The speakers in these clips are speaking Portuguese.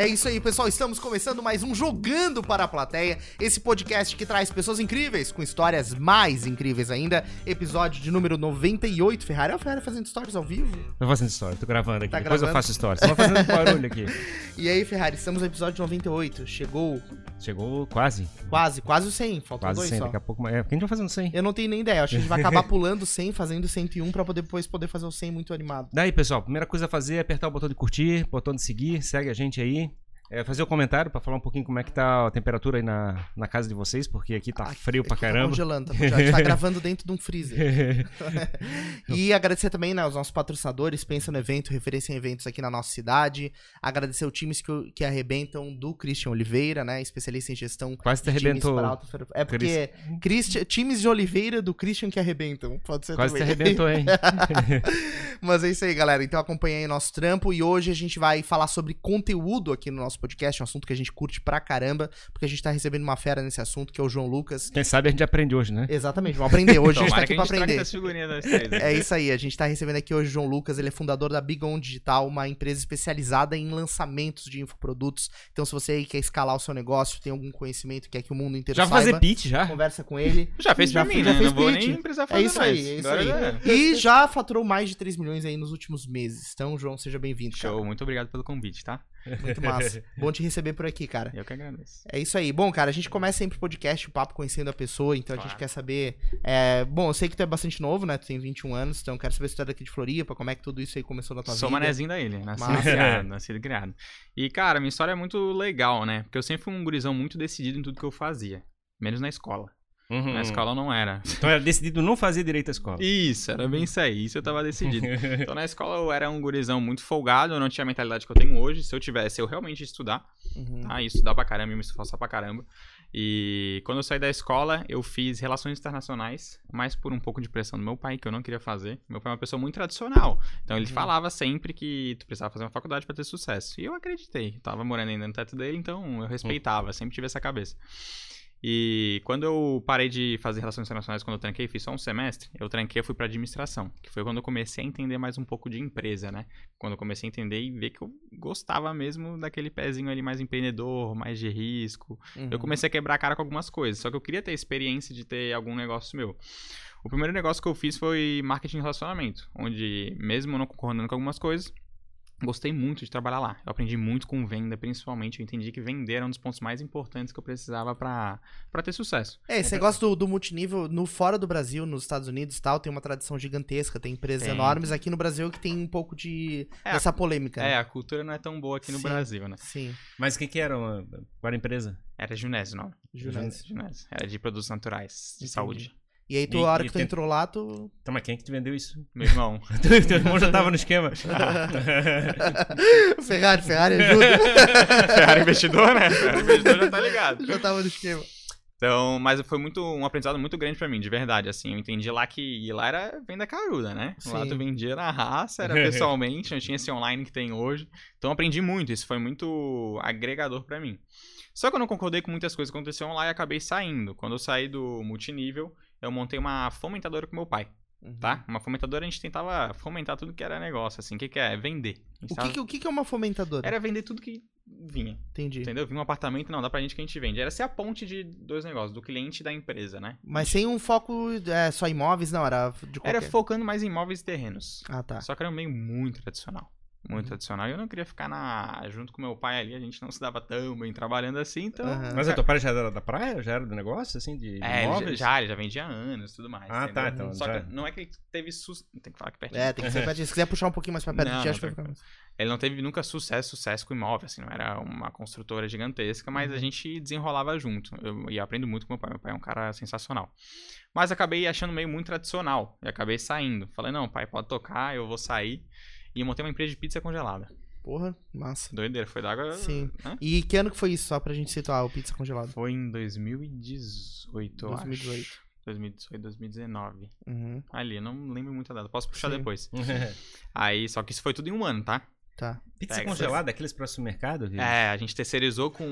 É isso aí, pessoal, estamos começando mais um Jogando para a Plateia, esse podcast que traz pessoas incríveis, com histórias mais incríveis ainda, episódio de número 98, Ferrari, o Ferrari fazendo stories ao vivo? Tô fazendo stories, tô gravando aqui, tá depois gravando? Eu faço stories, tô fazendo barulho aqui. E aí, Ferrari, estamos no episódio 98, chegou quase o 100, faltam quase 2 100, só. Daqui a pouco, porque a gente vai fazendo 100. Eu não tenho nem ideia, acho que a gente vai acabar pulando 100, fazendo 101 pra depois poder fazer o 100 muito animado. Daí, pessoal, primeira coisa a fazer é apertar o botão de curtir, botão de seguir, segue a gente aí. Fazer um comentário pra falar um pouquinho como é que tá a temperatura aí na casa de vocês, porque aqui tá frio pra caramba. Tá congelando, a gente tá gravando dentro de um freezer. E agradecer também, né, aos nossos patrocinadores, pensa no evento, referência em eventos aqui na nossa cidade. Agradecer os times que arrebentam do Christian Oliveira, né, especialista em gestão. Quase te arrebentou. É porque times de Oliveira do Christian que arrebentam. Pode ser quase também. Quase te arrebentou, hein? Mas é isso aí, galera. Então acompanha aí o nosso trampo e hoje a gente vai falar sobre conteúdo aqui no nosso podcast, um assunto que a gente curte pra caramba, porque a gente tá recebendo uma fera nesse assunto, que é o João Lucas. Quem sabe a gente aprende hoje, né? Exatamente, vamos aprender hoje, então, a gente tá aqui pra aprender. É isso aí, a gente tá recebendo aqui hoje o João Lucas, ele é fundador da Big On Digital, uma empresa especializada em lançamentos de infoprodutos, então se você aí quer escalar o seu negócio, tem algum conhecimento, quer que o mundo inteiro já saiba, fazer pitch, já? Conversa com ele. Já fez pra mim, já fez pitch. É isso aí, é isso aí. E já faturou mais de 3 milhões aí nos últimos meses, então João, seja bem-vindo. Show, cara. Muito obrigado pelo convite, tá? Muito massa. Bom te receber por aqui, cara. Eu que agradeço. É isso aí. Bom, cara, a gente começa sempre o podcast, o papo conhecendo a pessoa, então claro. A gente quer saber... Bom, eu sei que tu é bastante novo, né? Tu tem 21 anos, então eu quero saber se tu é daqui de Floripa, como é que tudo isso aí começou na tua vida. Sou manezinho da ilha, nascido e criado. E, cara, minha história é muito legal, né? Porque eu sempre fui um gurizão muito decidido em tudo que eu fazia, menos na escola. Uhum. Na escola não era. Então era decidido não fazer direito à escola. Isso, era bem isso aí, isso eu tava decidido. Então na escola eu era um gurizão muito folgado, eu não tinha a mentalidade que eu tenho hoje. Se eu tivesse, eu realmente ia estudar. Uhum. Tá? Ia estudar pra caramba, ia me esforçar pra caramba. E quando eu saí da escola, eu fiz relações internacionais, mas por um pouco de pressão do meu pai, que eu não queria fazer. Meu pai é uma pessoa muito tradicional, então ele falava sempre que tu precisava fazer uma faculdade pra ter sucesso. E eu acreditei, eu tava morando ainda no teto dele, então eu respeitava, sempre tive essa cabeça. E quando eu parei de fazer relações internacionais, quando eu tranquei, fiz só um semestre, eu tranquei e fui pra administração, que foi quando eu comecei a entender mais um pouco de empresa, né? Quando eu comecei a entender e ver que eu gostava mesmo daquele pezinho ali mais empreendedor, mais de risco. Uhum. Eu comecei a quebrar a cara com algumas coisas, só que eu queria ter a experiência de ter algum negócio meu. O primeiro negócio que eu fiz foi marketing e relacionamento, onde mesmo não concordando com algumas coisas, gostei muito de trabalhar lá. Eu aprendi muito com venda, principalmente. Eu entendi que vender era um dos pontos mais importantes que eu precisava pra ter sucesso. É, esse negócio do multinível, fora do Brasil, nos Estados Unidos e tal, tem uma tradição gigantesca, tem empresas enormes. Aqui no Brasil que tem um pouco de essa polêmica. Né? A cultura não é tão boa aqui no Brasil, né? Sim. Mas o que era? Qual era a empresa? Era Junésio, não? Junésio. Era de produtos naturais, de saúde. E aí, a hora que tu entrou lá, tu... Então, mas quem é que te vendeu isso? Meu irmão. Teu irmão já tava no esquema. Ferrari ajuda. Ferrari investidor, né? Ferrari investidor já tá ligado. Já tava no esquema. Então, mas foi um aprendizado muito grande pra mim, de verdade, assim. Eu entendi lá que... E lá era venda caruda, né? Sim. Lá tu vendia na raça, era pessoalmente, não tinha esse online que tem hoje. Então, aprendi muito. Isso foi muito agregador pra mim. Só que eu não concordei com muitas coisas que aconteceram lá e acabei saindo. Quando eu saí do multinível... Eu montei uma fomentadora com meu pai, tá? Uma fomentadora, a gente tentava fomentar tudo que era negócio, assim. O que é? Vender. O que é uma fomentadora? Era vender tudo que vinha. Entendi. Entendeu? Vinha um apartamento, não, dá pra gente que a gente vende. Era ser a ponte de dois negócios, do cliente e da empresa, né? Mas sem um foco só imóveis, não? Era de qualquer... Era focando mais em imóveis e terrenos. Ah, tá. Só que era um meio muito tradicional. Muito tradicional. Eu não queria ficar junto com meu pai ali, a gente não se dava tão bem trabalhando assim, então... Uhum. Mas a tua pai já era da praia? Já era do negócio, assim, de imóveis? Ele já vendia há anos e tudo mais. Ah, entendeu? Tá, então... Só que não é que ele teve sucesso... Tem que falar aqui pertinho. Tem que ser pertinho. Se quiser puxar um pouquinho mais pra perto, a gente acha que vai ficar mais... Ele não teve nunca sucesso com imóvel, assim, não era uma construtora gigantesca, mas a gente desenrolava junto. E eu aprendo muito com meu pai. Meu pai é um cara sensacional. Mas acabei achando meio muito tradicional. E acabei saindo. Falei, não, pai, pode tocar, eu vou sair. E eu montei uma empresa de pizza congelada. Porra, massa. Doideira, foi da água... Sim. Né? E que ano que foi isso, só pra gente situar o pizza congelada? Foi em 2018, eu acho. 2018, 2019. Uhum. Ali, não lembro muito a data. Posso puxar depois. Aí, só que isso foi tudo em um ano, tá? Tá. Pizza congelada, aqueles para supermercado? Viu? A gente terceirizou com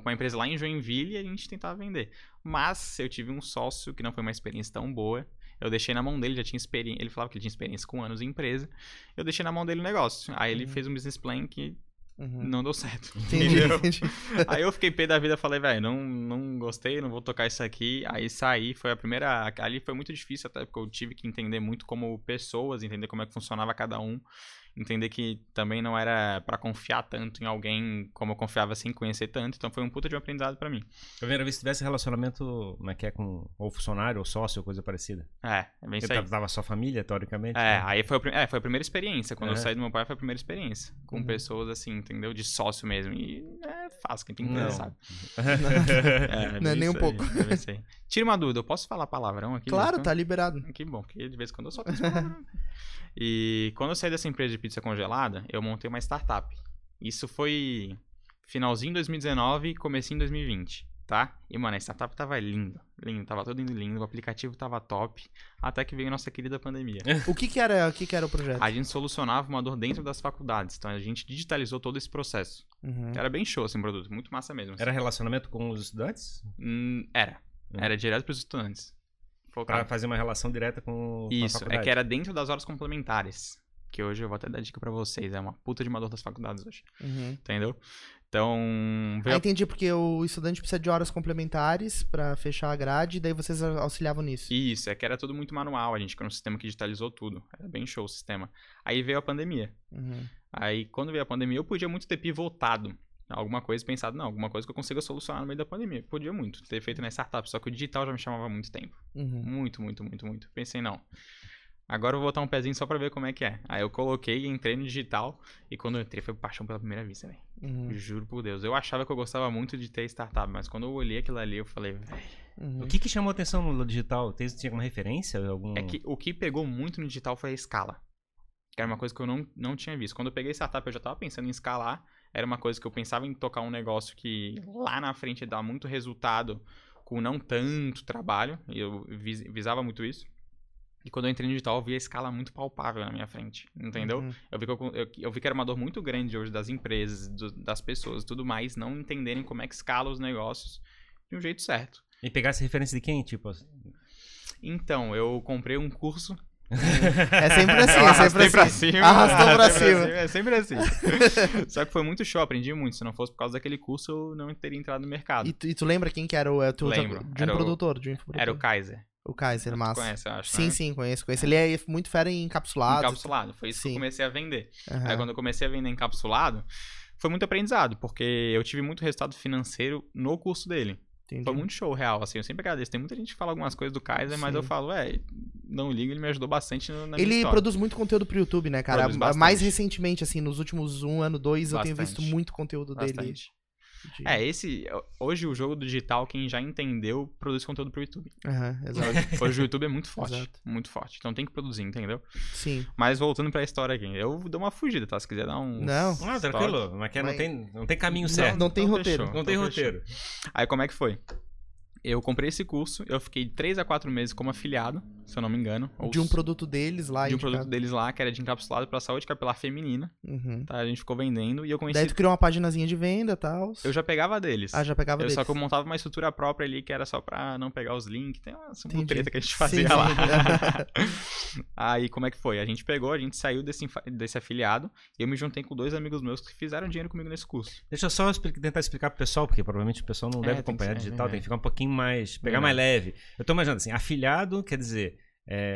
uma empresa lá em Joinville e a gente tentava vender. Mas eu tive um sócio que não foi uma experiência tão boa. Eu deixei na mão dele, já tinha experiência. Ele falava que ele tinha experiência com anos em empresa. Eu deixei na mão dele o negócio. Aí ele fez um business plan que Uhum. Não deu certo. Entendi, entendi. Aí eu fiquei pé da vida, falei, velho, não gostei, não vou tocar isso aqui. Aí saí, foi a primeira. Ali foi muito difícil, até porque eu tive que entender muito como pessoas, entender como é que funcionava cada um, entender que também não era pra confiar tanto em alguém como eu confiava sem conhecer tanto. Então foi um puta de um aprendizado pra mim. A primeira vez que tivesse relacionamento, como é que é, com ou funcionário, ou sócio, ou coisa parecida. É, é bem isso aí. Porque tava só família, teoricamente. É, né? Aí foi a primeira experiência. Quando eu saí do meu pai, foi a primeira experiência. Com pessoas assim, entendeu? De sócio mesmo. E é fácil, quem tem que sabe. Não é nem um pouco. Tira uma dúvida, eu posso falar palavrão aqui? Claro, tá liberado. Que bom, porque de vez em quando eu só penso palavrão. E quando eu saí dessa empresa de pizza congelada, eu montei uma startup. Isso foi finalzinho de 2019, comecinho em 2020, tá? E, mano, a startup tava linda, linda, tava todo indo lindo, o aplicativo tava top, até que veio a nossa querida pandemia. O que que era o projeto? A gente solucionava uma dor dentro das faculdades, então a gente digitalizou todo esse processo. Uhum. Era bem show, assim, produto, muito massa mesmo. Assim. Era relacionamento com os estudantes? Era direto pros estudantes. Pra fazer uma relação direta com a faculdade. Isso, é que era dentro das horas complementares. Que hoje eu vou até dar dica pra vocês. É uma puta de uma dor das faculdades hoje. Uhum. Entendeu? Então... entendi, porque o estudante precisa de horas complementares pra fechar a grade, e daí vocês auxiliavam nisso. Isso, é que era tudo muito manual. A gente criou um sistema que digitalizou tudo. Era bem show o sistema. Aí veio a pandemia. Uhum. Aí, quando veio a pandemia, eu podia muito ter pivotado. Alguma coisa pensado, não, alguma coisa que eu consiga solucionar no meio da pandemia. Podia muito ter feito na startup, só que o digital já me chamava há muito tempo. Uhum. Muito. Pensei, não. Agora eu vou botar um pezinho só pra ver como é que é. Aí eu coloquei, entrei no digital, e quando eu entrei foi paixão pela primeira vista, velho. Uhum. Juro por Deus. Eu achava que eu gostava muito de ter startup, mas quando eu olhei aquilo ali, eu falei, velho... Uhum. O que chamou a atenção no digital? Tinha alguma referência? É que o que pegou muito no digital foi a escala. Que era uma coisa que eu não tinha visto. Quando eu peguei startup, eu já tava pensando em escalar. Era uma coisa que eu pensava em tocar um negócio que lá na frente dá muito resultado com não tanto trabalho. E eu visava muito isso. E quando eu entrei no digital, eu vi a escala muito palpável na minha frente, entendeu? Uhum. Eu vi que era uma dor muito grande hoje das empresas, das pessoas e tudo mais, não entenderem como é que escala os negócios de um jeito certo. E pegasse referência de quem, tipo? Então, eu comprei um curso... É sempre assim, Arrastou pra cima. É sempre assim. Só que foi muito show, aprendi muito. Se não fosse por causa daquele curso, eu não teria entrado no mercado. E tu lembra quem que era o... Lembro, de um produtor. Era o Kaiser. O Kaiser, massa. Conhece, eu acho, sim, né? Sim, conheço. Ele é muito fera em encapsulado. Encapsulado, foi isso que eu comecei a vender. Uhum. Aí quando eu comecei a vender encapsulado, foi muito aprendizado, porque eu tive muito resultado financeiro no curso dele. Entendi. Foi muito show, real, assim, eu sempre agradeço. Tem muita gente que fala algumas coisas do Kaiser, mas eu falo, não ligo, ele me ajudou bastante na minha história. Ele produz muito conteúdo pro YouTube, né, cara? Mais recentemente, assim, nos últimos 1 ano, 2, eu tenho visto muito conteúdo dele. Hoje o jogo do digital, quem já entendeu, produz conteúdo pro YouTube. Uhum, exato. Hoje o YouTube é muito forte, muito forte. Então tem que produzir, entendeu? Sim. Mas voltando pra história aqui, eu dou uma fugida, tá? Se quiser dar um... Não, tranquilo. Mas não tem caminho certo. Não tem roteiro. Não tem roteiro. Aí como é que foi? Eu comprei esse curso, eu fiquei 3 a 4 meses como afiliado, se eu não me engano. De um produto deles lá. De um produto deles lá, que era de encapsulado pra saúde capilar feminina. Uhum. Tá? A gente ficou vendendo e eu conheci... Daí tu criou uma paginazinha de venda e tal. Eu já pegava deles. Ah, já pegava deles. Só que eu montava uma estrutura própria ali, que era só pra não pegar os links. Tem uma treta que a gente fazia lá. Aí, como é que foi? A gente pegou, a gente saiu desse afiliado e eu me juntei com 2 amigos meus que fizeram dinheiro comigo nesse curso. Deixa eu só tentar explicar pro pessoal, porque provavelmente o pessoal não deve acompanhar digital, tem que ficar um pouquinho mais, pegar mais leve. Eu tô imaginando assim, afiliado, quer dizer,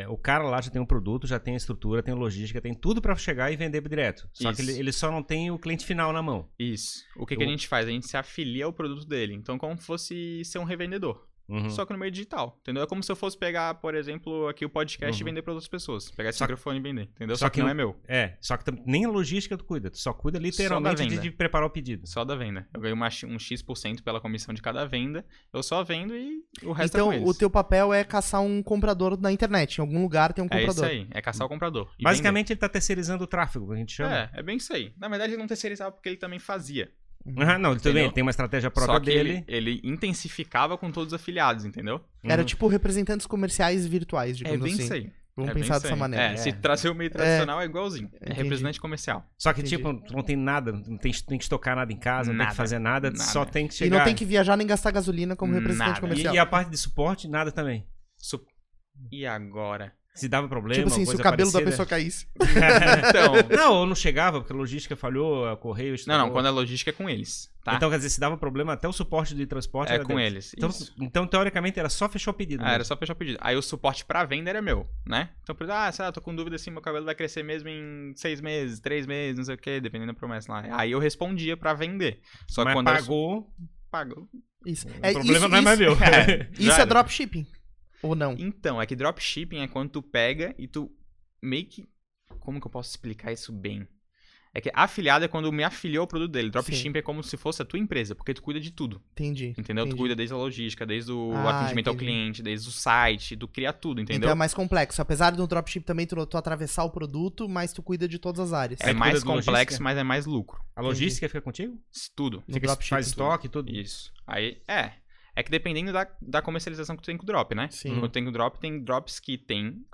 o cara lá já tem um produto, já tem a estrutura, tem logística, tem tudo pra chegar e vender direto. Só que ele só não tem o cliente final na mão. Isso. O que a gente faz? A gente se afilia ao produto dele. Então, como se fosse ser um revendedor. Uhum. Só que no meio digital, entendeu? É como se eu fosse pegar, por exemplo, aqui o podcast e vender para outras pessoas. Pegar esse microfone e vender, entendeu? Só que não é meu. Só que nem a logística tu cuida. Tu só cuida literalmente de preparar o pedido. Só da venda. Eu ganho um X% pela comissão de cada venda. Eu só vendo e o resto é com eles. Então, o teu papel é caçar um comprador na internet. Em algum lugar tem um comprador. É isso aí. É caçar o comprador. Basicamente, vender. Ele tá terceirizando o tráfego, a gente chama. É bem isso aí. Na verdade, ele não terceirizava porque ele também fazia. Uhum, não, tudo bem, tem uma estratégia própria só que dele. Ele intensificava com todos os afiliados, entendeu? Era tipo representantes comerciais virtuais, digamos assim. É bem isso aí. Vamos pensar dessa maneira. Se trazer o meio tradicional é igualzinho. É representante comercial. Só que tipo, não tem nada, não tem que estocar nada em casa, não tem que fazer nada, só tem que chegar. E não tem que viajar nem gastar gasolina como representante comercial. E a parte de suporte, nada também. E agora? Se dava problema, tipo assim, coisa se o cabelo parecida da pessoa caísse. Então, não, eu não chegava, porque a logística falhou, a correio... Estragou. Não, quando a logística é com eles, tá? Então, quer dizer, se dava problema, até o suporte de transporte era com deles. Eles. Então, teoricamente, era só fechar o pedido. Ah, mesmo. Era só fechar o pedido. Aí o suporte pra venda era meu, né? Então, por exemplo, ah, sei lá, tô com dúvida se meu cabelo vai crescer mesmo em 6 meses, 3 meses, não sei o quê, dependendo da promessa lá. Aí eu respondia pra vender. Só que quando pagou... Pagou. Isso. O problema não é mais meu. Isso é dropshipping. Ou não? Então, é que dropshipping é quando tu pega e tu meio que... Como que eu posso explicar isso bem? É que afiliado é quando me afiliou ao produto dele. Dropshipping é como se fosse a tua empresa, porque tu cuida de tudo. Entendi. Entendeu? Entendi. Tu cuida desde a logística, desde o atendimento ao cliente, desde o site, tu cria tudo, entendeu? Então é mais complexo. Apesar do dropshipping também tu atravessar o produto, mas tu cuida de todas as áreas. É mais complexo, logística, mas é mais lucro. A logística fica contigo? Tudo. Fica, faz estoque, tudo. Isso. Aí, é que dependendo da comercialização que tu tem com o drop, né? Sim. Quando tu tem com o drop, tem drops que tem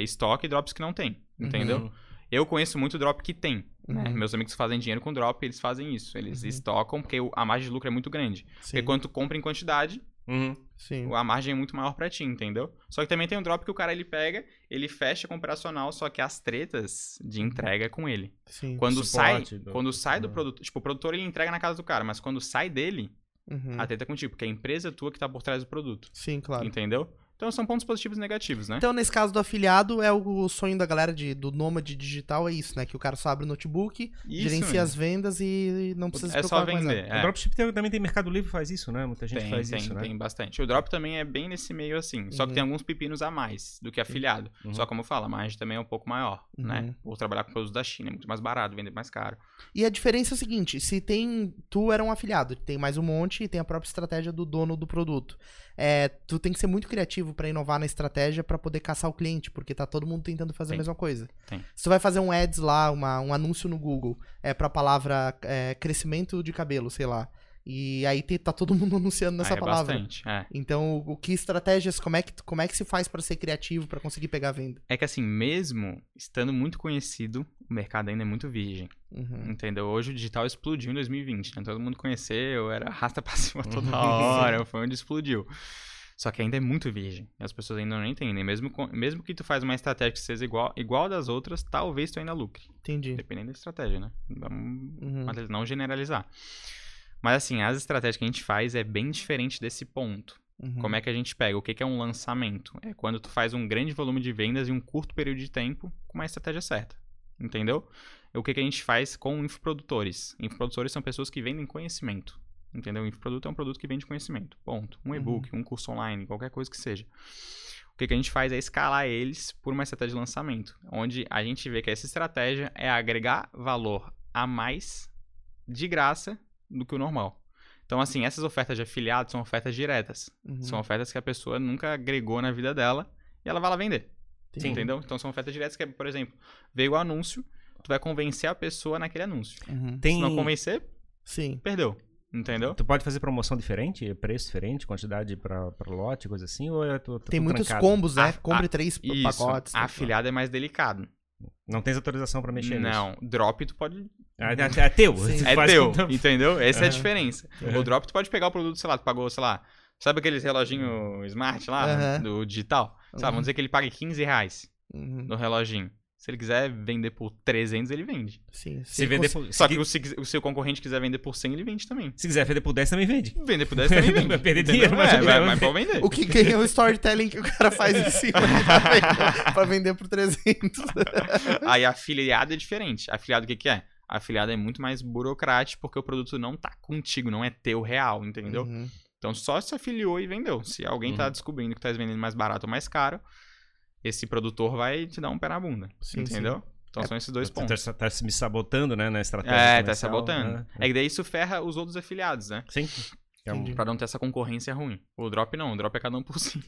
estoque e drops que não tem, entendeu? Uhum. Eu conheço muito drop que tem, né? Meus amigos fazem dinheiro com drop, eles fazem isso. Eles estocam, porque a margem de lucro é muito grande. Sim. Porque quando tu compra em quantidade, a margem é muito maior pra ti, entendeu? Só que também tem um drop que o cara, ele pega, ele fecha com operacional, só que as tretas de entrega é com ele. Sim. Quando sai do produtor, tipo, o produtor ele entrega na casa do cara, mas quando sai dele... Atenta contigo, porque é a empresa tua que tá por trás do produto. Sim, claro. Entendeu? Então são pontos positivos e negativos, né? Então nesse caso do afiliado, é o sonho da galera do nômade digital, é isso, né? Que o cara só abre o notebook, gerencia as vendas e não precisa se preocupar mais nada. É só vender. O dropship também tem Mercado Livre, faz isso, né? Muita gente faz isso, né? Tem bastante. O drop também é bem nesse meio assim, só que tem alguns pepinos a mais do que afiliado. Só como eu falo, a margem também é um pouco maior, né? Por trabalhar com produtos da China, é muito mais barato, vender mais caro. E a diferença é o seguinte, se tem... Tu era um afiliado, tem mais um monte e tem a própria estratégia do dono do produto. Tu tem que ser muito criativo pra inovar na estratégia pra poder caçar o cliente, porque tá todo mundo tentando fazer a mesma coisa. Se tu vai fazer um ads lá, um anúncio no Google pra palavra crescimento de cabelo, sei lá, e aí tá todo mundo anunciando nessa palavra. Bastante, Então, que estratégias, como é que se faz pra ser criativo, pra conseguir pegar a venda? É que assim, mesmo estando muito conhecido, o mercado ainda é muito virgem. Entendeu? Hoje o digital explodiu em 2020, né? Todo mundo conheceu, era arrasta pra cima toda hora, foi onde explodiu. Só que ainda é muito virgem, as pessoas ainda não entendem. Mesmo que tu faz uma estratégia que seja igual das outras, talvez tu ainda lucre. Entendi. Dependendo da estratégia, né? Vamos não generalizar. Mas assim, as estratégias que a gente faz é bem diferente desse ponto. Como é que a gente pega? O que é um lançamento? É quando tu faz um grande volume de vendas em um curto período de tempo com uma estratégia certa. Entendeu? O que a gente faz com infoprodutores? Infoprodutores são pessoas que vendem conhecimento. Entendeu? O infoproduto é um produto que vende conhecimento. Ponto. Um e-book, um curso online, qualquer coisa que seja. O que a gente faz é escalar eles por uma estratégia de lançamento, onde a gente vê que essa estratégia é agregar valor a mais de graça do que o normal. Então, assim, essas ofertas de afiliado são ofertas diretas. São ofertas que a pessoa nunca agregou na vida dela e ela vai lá vender. Sim. Entendeu? Então são ofertas diretas que, por exemplo, veio o anúncio, tu vai convencer a pessoa naquele anúncio. Se não convencer, perdeu. Entendeu? Tu pode fazer promoção diferente, preço diferente, quantidade pra lote, coisa assim, ou é tu tem muitos trancado? Combos, né? Compre 3 pacotes. Tá, afiliado é mais delicado. Não tens autorização pra mexer nisso. Não, drop tu pode... É teu. É teu, entendeu? Essa é a diferença. O drop tu pode pegar o produto, sei lá, tu pagou, sei lá, sabe aqueles reloginho smart lá, do digital? Sabe, vamos dizer que ele paga R$15 no reloginho. Se ele quiser vender por 300, ele vende. Sim, se vender por... Só que o seu concorrente quiser vender por 100, ele vende também. Se quiser vender por 10, também vende. Vender por 10 também vende. Vai perder dinheiro, mas pode vender. O que é o storytelling que o cara faz em cima pra vender por 300? Aí afiliado é diferente. Afiliado o que é? Afiliado é muito mais burocrático, porque o produto não tá contigo, não é teu real, entendeu? Então só se afiliou e vendeu. Se alguém tá descobrindo que tá vendendo mais barato ou mais caro, esse produtor vai te dar um pé na bunda, entendeu? Então são esses dois pontos. Tá me sabotando, né, na estratégia comercial. Tá sabotando. Né? É que daí isso ferra os outros afiliados, né? Sim. Pra não ter essa concorrência ruim. O drop não, o drop é cada um por si.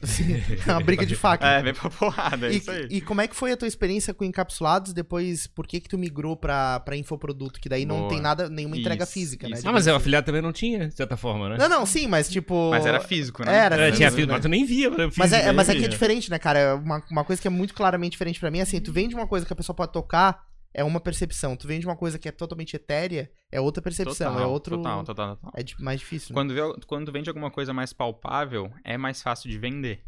É uma briga de faca. Vem pra porrada, é isso aí. E como é que foi a tua experiência com encapsulados? Depois, por que tu migrou pra infoproduto? Que daí não tem nada, nenhuma entrega física, né? Ah, mas o afiliado também não tinha, de certa forma, né? Não, sim, mas tipo... Mas era físico, né? Era físico, tinha físico, né? Mas tu nem via. Mas é que é diferente, né, cara? Uma coisa que é muito claramente diferente pra mim é assim, tu vende uma coisa que a pessoa pode tocar, é uma percepção. Tu vende uma coisa que é totalmente etérea, é outra percepção. Total, é outro... Total. É mais difícil. Né? Quando tu vende alguma coisa mais palpável, é mais fácil de vender.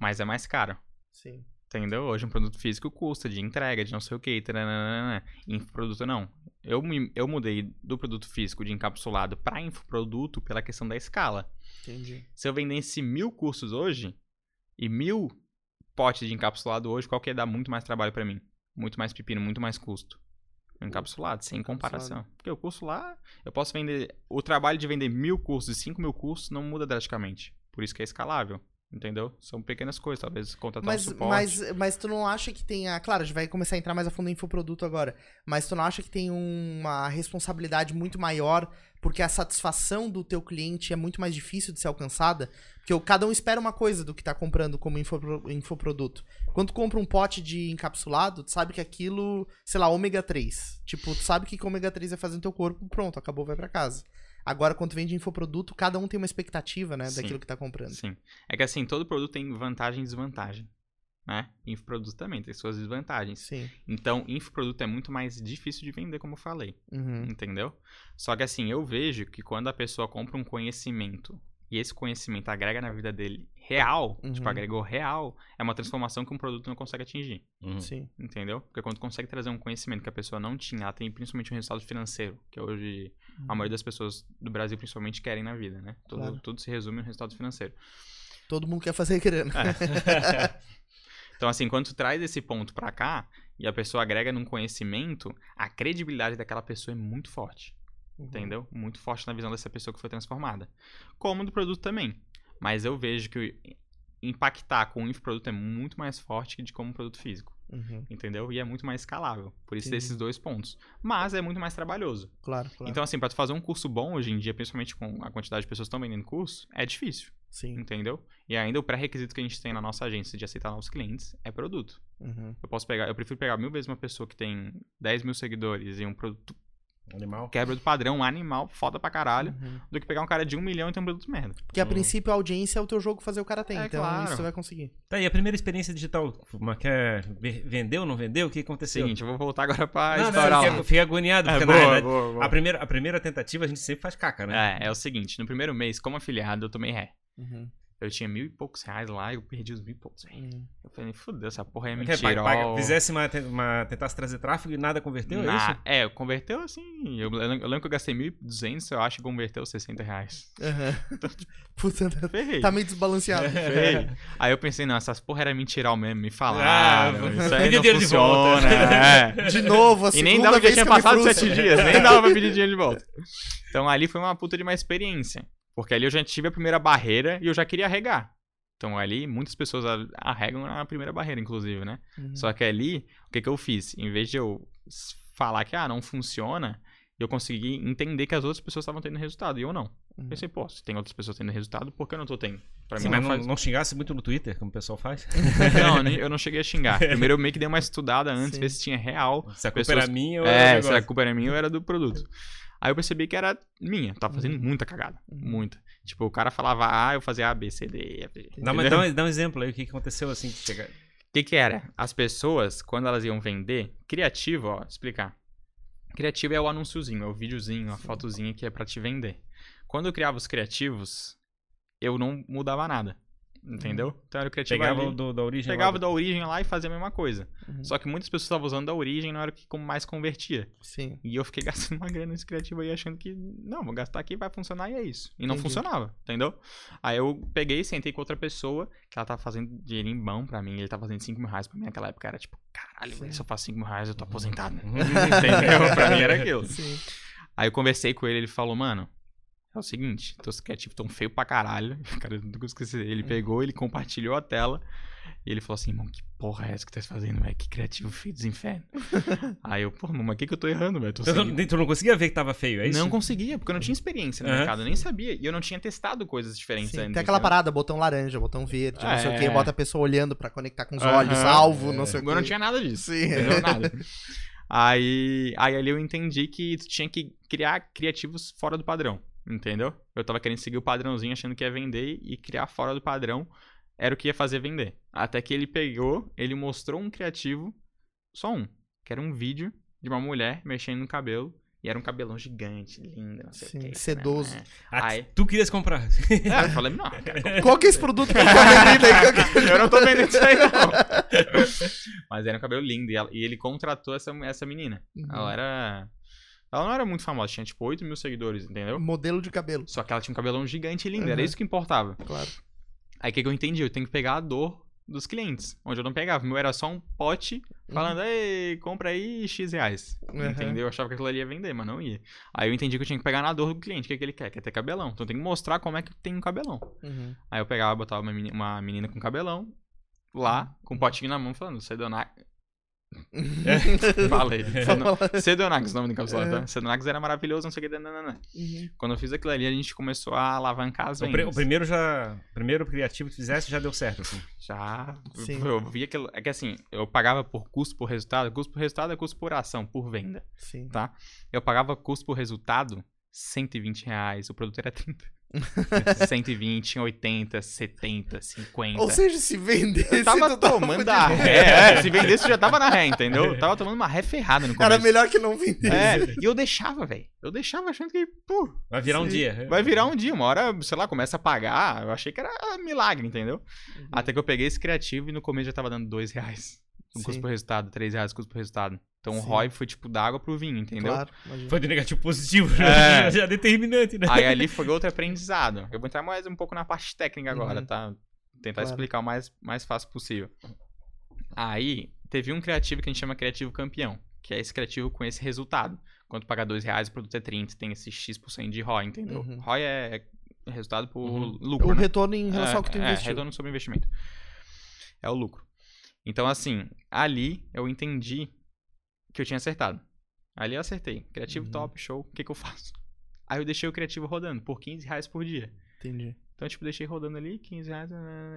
Mas é mais caro. Sim. Entendeu? Hoje um produto físico custa, de entrega, de não sei o que, taranana. Infoproduto não. Eu mudei do produto físico de encapsulado para infoproduto pela questão da escala. Entendi. Se eu vendesse 1000 cursos hoje e 1000 potes de encapsulado hoje, qual que ia dar muito mais trabalho para mim? Muito mais pepino, muito mais custo. Encapsulado, sem comparação. Porque o curso lá, eu posso vender... O trabalho de vender 1000 cursos e 5000 cursos não muda drasticamente. Por isso que é escalável. Entendeu? São pequenas coisas, talvez contratar um suporte. Mas tu não acha que tem... Claro, a gente vai começar a entrar mais a fundo em infoproduto agora. Mas tu não acha que tem uma responsabilidade muito maior porque a satisfação do teu cliente é muito mais difícil de ser alcançada? Porque cada um espera uma coisa do que tá comprando como infoproduto. Quando tu compra um pote de encapsulado, tu sabe que aquilo... Sei lá, ômega 3. Tipo, tu sabe que ômega 3 vai fazer no teu corpo, pronto, acabou, vai pra casa. Agora, quando vende infoproduto, cada um tem uma expectativa, né? Sim, daquilo que tá comprando. Sim. É que assim, todo produto tem vantagem e desvantagem, né? Infoproduto também tem suas desvantagens. Sim. Então, infoproduto é muito mais difícil de vender, como eu falei. Uhum. Entendeu? Só que assim, eu vejo que quando a pessoa compra um conhecimento e esse conhecimento agrega na vida dele real, uhum, tipo, agregou real, é uma transformação que um produto não consegue atingir. Uhum. Sim. Entendeu? Porque quando consegue trazer um conhecimento que a pessoa não tinha, ela tem principalmente um resultado financeiro, que hoje uhum a maioria das pessoas do Brasil principalmente querem na vida, né? Tudo, claro, tudo se resume no resultado financeiro. Todo mundo quer fazer grana. É. Então, assim, quando tu traz esse ponto pra cá e a pessoa agrega num conhecimento, a credibilidade daquela pessoa é muito forte. Entendeu? Muito forte na visão dessa pessoa que foi transformada. Como do produto também. Mas eu vejo que impactar com o infoproduto é muito mais forte que de como um produto físico. Uhum. Entendeu? E é muito mais escalável. Por isso, desses dois pontos. Mas é muito mais trabalhoso. Claro, claro. Então, assim, pra tu fazer um curso bom hoje em dia, principalmente com a quantidade de pessoas que estão vendendo curso, é difícil. Sim. Entendeu? E ainda o pré-requisito que a gente tem na nossa agência de aceitar novos clientes é produto. Uhum. Eu prefiro pegar 1000 vezes uma pessoa que tem 10.000 seguidores e um produto animal. Quebra do padrão, animal, foda pra caralho, uhum, do que pegar um cara de 1 milhão e ter um produto merda. Porque a princípio a audiência é o teu jogo fazer o cara ter, então claro, isso você vai conseguir. Tá, e a primeira experiência digital, quer vendeu ou não vendeu? O que aconteceu? Seguinte, eu vou voltar agora pra estourar. Eu fiquei agoniado, porque boa, na verdade, boa. A primeira tentativa a gente sempre faz caca, né? É o seguinte, no primeiro mês, como afiliado, eu tomei ré. Uhum. Eu tinha 1000 e poucos reais lá e eu perdi os 1000 e poucos. Uhum. Eu falei, fudeu, essa porra é mentira. Tentasse trazer tráfego e nada converteu, é isso? É, converteu assim. Eu lembro que eu gastei 1.200, eu acho que converteu 60 reais. Uhum. Então, puta, tá meio desbalanceado. É. Aí eu pensei, não, essas porra era mentiral mesmo, me falaram. Isso aí não funciona. De novo, assim. E nem dava, já tinha passado 7 dias, nem dava pra pedir dinheiro de volta. Então ali foi uma puta de uma experiência. Porque ali eu já tive a primeira barreira e eu já queria arregar. Então ali muitas pessoas arregam na primeira barreira, inclusive, né? Uhum. Só que ali, o que eu fiz? Em vez de eu falar que não funciona, eu consegui entender que as outras pessoas estavam tendo resultado e eu não. Uhum. Pensei, pô, se tem outras pessoas tendo resultado, por que eu não tô tendo? Pra mim, mas não xingasse muito no Twitter, como o pessoal faz? Não, eu não cheguei a xingar. Primeiro eu meio que dei uma estudada antes, ver se tinha real. Se a culpa era minha ou era do negócio. Se a culpa era minha ou era do produto. Aí eu percebi que era minha. Tava fazendo muita cagada. Muita. Tipo, o cara falava A, eu fazia A, B, C, D, E, F, G. Não, mas dá um exemplo aí. O que aconteceu assim? O que era? As pessoas, quando elas iam vender... Criativo, ó. Explicar. Criativo é o anúnciozinho, é o videozinho, a fotozinha que é pra te vender. Quando eu criava os criativos, eu não mudava nada. Entendeu? Então era o criativo. Pegava da origem. Pegava da origem lá e fazia a mesma coisa. Uhum. Só que muitas pessoas estavam usando da origem, não era o que mais convertia. Sim. E eu fiquei gastando uma grana nesse criativo aí, achando que, não, vou gastar aqui, vai funcionar e é isso. E não funcionava, entendeu? Aí eu peguei, sentei com outra pessoa, que ela tava fazendo dinheiro em mão pra mim, ele tava fazendo 5 mil reais pra mim naquela época. Era tipo, caralho, se eu faço 5 mil reais, eu tô aposentado. Entendeu? Pra mim era aquilo. Sim. Aí eu conversei com ele, ele falou, mano, é o seguinte, teus criativos tão feio pra caralho. Cara, eu nunca esqueci. Ele pegou, ele compartilhou a tela. E ele falou assim, irmão, que porra é essa que tá fazendo, velho? Que criativo feio dos infernos. Aí eu, pô, irmão, mas o que eu tô errando, velho? Tu não conseguia ver que tava feio, é isso? Não conseguia, porque eu não tinha experiência no mercado, eu nem sabia. E eu não tinha testado coisas diferentes ainda. Tem aquela parada, botão laranja, botão verde, não sei o que. Bota a pessoa olhando pra conectar com os olhos, alvo, não sei o que. Eu não tinha nada disso. Sim. Não, nada. Aí ali eu entendi que tu tinha que criar criativos fora do padrão. Entendeu? Eu tava querendo seguir o padrãozinho, achando que ia vender e criar fora do padrão era o que ia fazer vender. Até que ele pegou, ele mostrou um criativo, só um, que era um vídeo de uma mulher mexendo no cabelo E era um cabelão gigante, lindo, não sei o que. Sedoso. Né? Aí... Tu querias comprar? Ah, eu falei, não, cara. Qual que é esse produto que eu tô vendendo aí? Eu não tô vendendo isso aí, não. Mas era um cabelo lindo. E ele contratou essa menina. Uhum. Ela não era muito famosa, tinha tipo 8 mil seguidores, entendeu? Modelo de cabelo. Só que ela tinha um cabelão gigante e lindo, uhum. Era isso que importava. Claro. Aí o que eu entendi? Eu tenho que pegar a dor dos clientes, onde eu não pegava. O meu era só um pote falando, ei, compra aí X reais. Uhum. Entendeu? Eu achava que aquilo ali ia vender, mas não ia. Aí eu entendi que eu tinha que pegar na dor do cliente. O que é que ele quer? Quer ter cabelão. Então eu tenho que mostrar como é que tem um cabelão. Uhum. Aí eu pegava, botava uma menina com cabelão lá, com um potinho na mão, falando, Sedonax. Falei. Sedonax, o nome do encapsulado, tá? Sedonax era maravilhoso, não sei o que. Quando eu fiz aquilo ali, a gente começou a alavancar as vendas. O primeiro criativo que fizesse já deu certo, assim. Já. Sim. Eu vi aquilo. É que assim, eu pagava por custo por resultado. Custo por resultado é custo por ação, por venda. Sim. Tá? Eu pagava custo por resultado R$120, o produto era 30. 120, 80, 70, 50. Ou seja, se vendesse, eu tava tomando a ré. Se vendesse, eu já tava na ré, entendeu? Eu tava tomando uma ré ferrada no começo. Era melhor que não vendesse. E eu deixava, velho. Eu deixava achando que, pô, vai virar um dia. Vai virar um dia. Uma hora, sei lá, começa a pagar. Eu achei que era milagre, entendeu? Uhum. Até que eu peguei esse criativo e no começo já tava dando R$2. O custo por resultado, R$3 custo por resultado. Então o ROI foi tipo da água pro vinho, entendeu? Claro, foi de negativo positivo, já determinante, né? Aí ali foi outro aprendizado. Eu vou entrar mais um pouco na parte técnica agora, tá? Tentar explicar o mais fácil possível. Aí teve um criativo que a gente chama criativo campeão, que é esse criativo com esse resultado. Quando pagar R$2, o produto é 30, tem esse X% de ROI, entendeu? Uhum. ROI é resultado por lucro. O retorno em relação ao que tu investiu. É, retorno sobre investimento. É o lucro. Então assim, ali eu entendi que eu tinha acertado. Ali eu acertei. Criativo top, show. O que que eu faço? Aí eu deixei o criativo rodando por R$15 por dia. Entendi. Então, tipo, deixei rodando ali, R$15.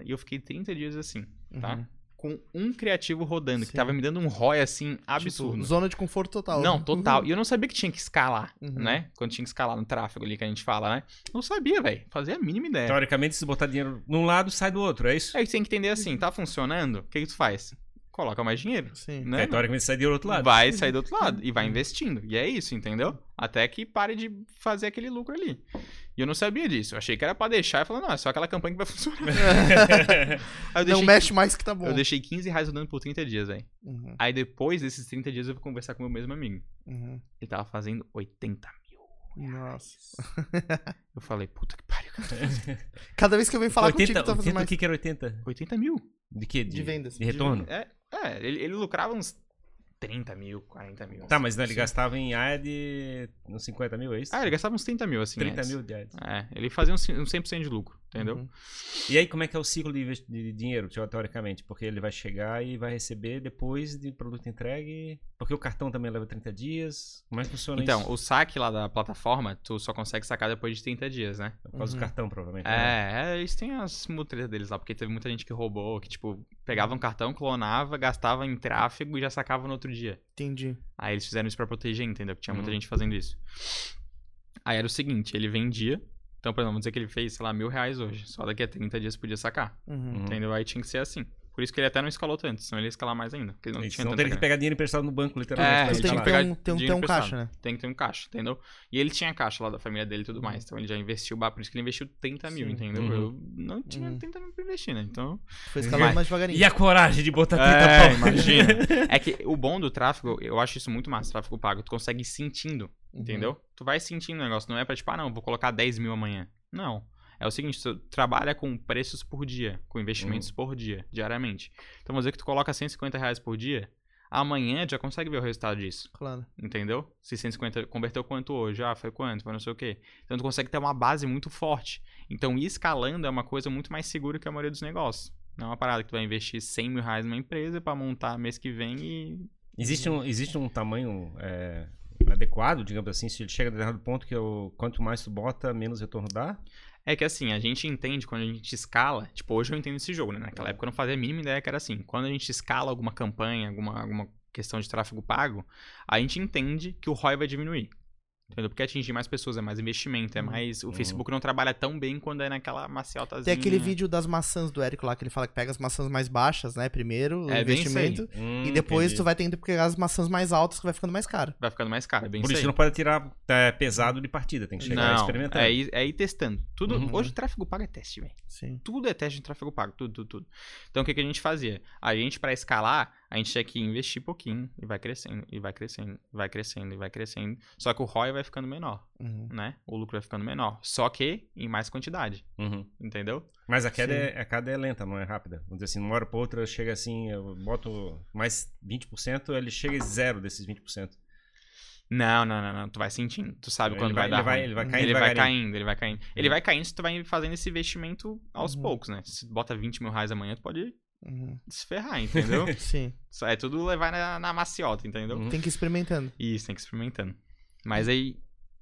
E eu fiquei 30 dias assim, tá? Com um criativo rodando, que tava me dando um ROI, assim, absurdo. Tipo, zona de conforto total. Não, total. E eu não sabia que tinha que escalar, né? Quando tinha que escalar no tráfego ali, que a gente fala, né? Não sabia, velho. Fazia a mínima ideia. Teoricamente, se botar dinheiro num lado, sai do outro, é isso? Aí você tem que entender assim, tá funcionando? O que que tu faz? Coloca mais dinheiro. Sim. Né? Teoricamente sai do outro lado. Vai sair do outro lado. E vai investindo. E é isso, entendeu? Até que pare de fazer aquele lucro ali. E eu não sabia disso. Eu achei que era pra deixar. Eu falei, não, é só aquela campanha que vai funcionar. Aí não mexe mais que tá bom. Eu deixei R$15 rodando por 30 dias, velho. Uhum. Aí depois desses 30 dias eu fui conversar com o meu mesmo amigo. Ele tava fazendo 80 mil. Nossa. Eu falei, puta que pariu. Cada vez que eu venho falar 80, contigo, tu tá fazendo 80, mais. O que era 80? 80 mil. De quê? De vendas. De retorno? Ele lucrava uns 30 mil, 40 mil. Tá, assim, mas né, ele gastava em ad uns 50 mil, é isso? Ah, ele gastava uns 30 mil, assim. 30 mil de ad. Ele fazia uns 100% de lucro, entendeu? Uhum. E aí, como é que é o ciclo de dinheiro, teoricamente? Porque ele vai chegar e vai receber depois de produto entregue, porque o cartão também leva 30 dias. Como é que funciona isso? Então, o saque lá da plataforma, tu só consegue sacar depois de 30 dias, né? Por causa do cartão, provavelmente. Eles têm as mutretas deles lá, porque teve muita gente que roubou, que tipo, pegava um cartão, clonava, gastava em tráfego e já sacava no outro dia. Entendi. Aí eles fizeram isso pra proteger, entendeu? Porque tinha muita gente fazendo isso. Aí era o seguinte, ele vendia. Então, por exemplo, vamos dizer que ele fez, sei lá, R$1.000 hoje. Só daqui a 30 dias podia sacar. Entendeu? Aí tinha que ser assim. Por isso que ele até não escalou tanto, senão ele ia escalar mais ainda. Porque não tinha tanto. Teria que pegar dinheiro emprestado no banco, literalmente. Ele tinha que pegar dinheiro emprestado. Caixa, né? Tem que ter um caixa, entendeu? E ele tinha caixa lá da família dele e tudo mais. Então ele já investiu, por isso que ele investiu 30 mil, entendeu? Eu não tinha 30 mil pra investir, né? Então. Foi escalando mais devagarinho. E a coragem de botar 30 pau? Imagina. É que o bom do tráfego, eu acho isso muito massa, tráfego pago. Tu consegue ir sentindo, entendeu? Tu vai sentindo o negócio. Não é pra tipo, não, vou colocar 10 mil amanhã. Não. É o seguinte, tu trabalha com preços por dia, com investimentos por dia, diariamente. Então, vamos dizer que tu coloca R$150 por dia, amanhã já consegue ver o resultado disso. Claro. Entendeu? Se 150 converteu quanto hoje? Foi quanto? Foi não sei o quê. Então, tu consegue ter uma base muito forte. Então, ir escalando é uma coisa muito mais segura que a maioria dos negócios. Não é uma parada que tu vai investir R$100 mil numa empresa pra montar mês que vem e... Existe um tamanho... adequado, digamos assim, se ele chega a determinado ponto que quanto mais tu bota, menos retorno dá? É que assim, a gente entende quando a gente escala, tipo, hoje eu entendo esse jogo, né? Naquela época eu não fazia a mínima ideia que era assim. Quando a gente escala alguma campanha, alguma questão de tráfego pago, a gente entende que o ROI vai diminuir. Entendeu? Porque atingir mais pessoas, é mais investimento, é mais... O Facebook não trabalha tão bem quando é naquela macia altazinha. Tem aquele vídeo das maçãs do Érico lá, que ele fala que pega as maçãs mais baixas, né? Primeiro, o investimento. E depois tu vai tendo que pegar as maçãs mais altas, que vai ficando mais caro. Vai ficando mais caro, é bem isso. Por isso não pode tirar pesado de partida, tem que chegar a experimentar. É ir testando. Tudo, hoje tráfego pago é teste, velho. Tudo é teste de tráfego pago, tudo. Então o que a gente fazia? A gente, pra escalar... A gente tinha que investir pouquinho e vai crescendo, e vai crescendo, e vai crescendo, e vai crescendo. Só que o ROI vai ficando menor, né? O lucro vai ficando menor. Só que em mais quantidade, entendeu? Mas a queda é lenta, não é rápida. Vamos dizer assim, de uma hora para outra chega assim, eu boto mais 20%, ele chega em zero desses 20%. Não. Tu vai sentindo. Tu sabe quando vai dar. Ele vai caindo. Ele vai caindo se tu vai fazendo esse investimento aos poucos, né? Se tu bota 20 mil reais amanhã, tu pode... se ferrar, entendeu? Sim. Só é tudo levar na maciota, entendeu? Tem que ir experimentando. Isso, tem que ir experimentando. Mas aí...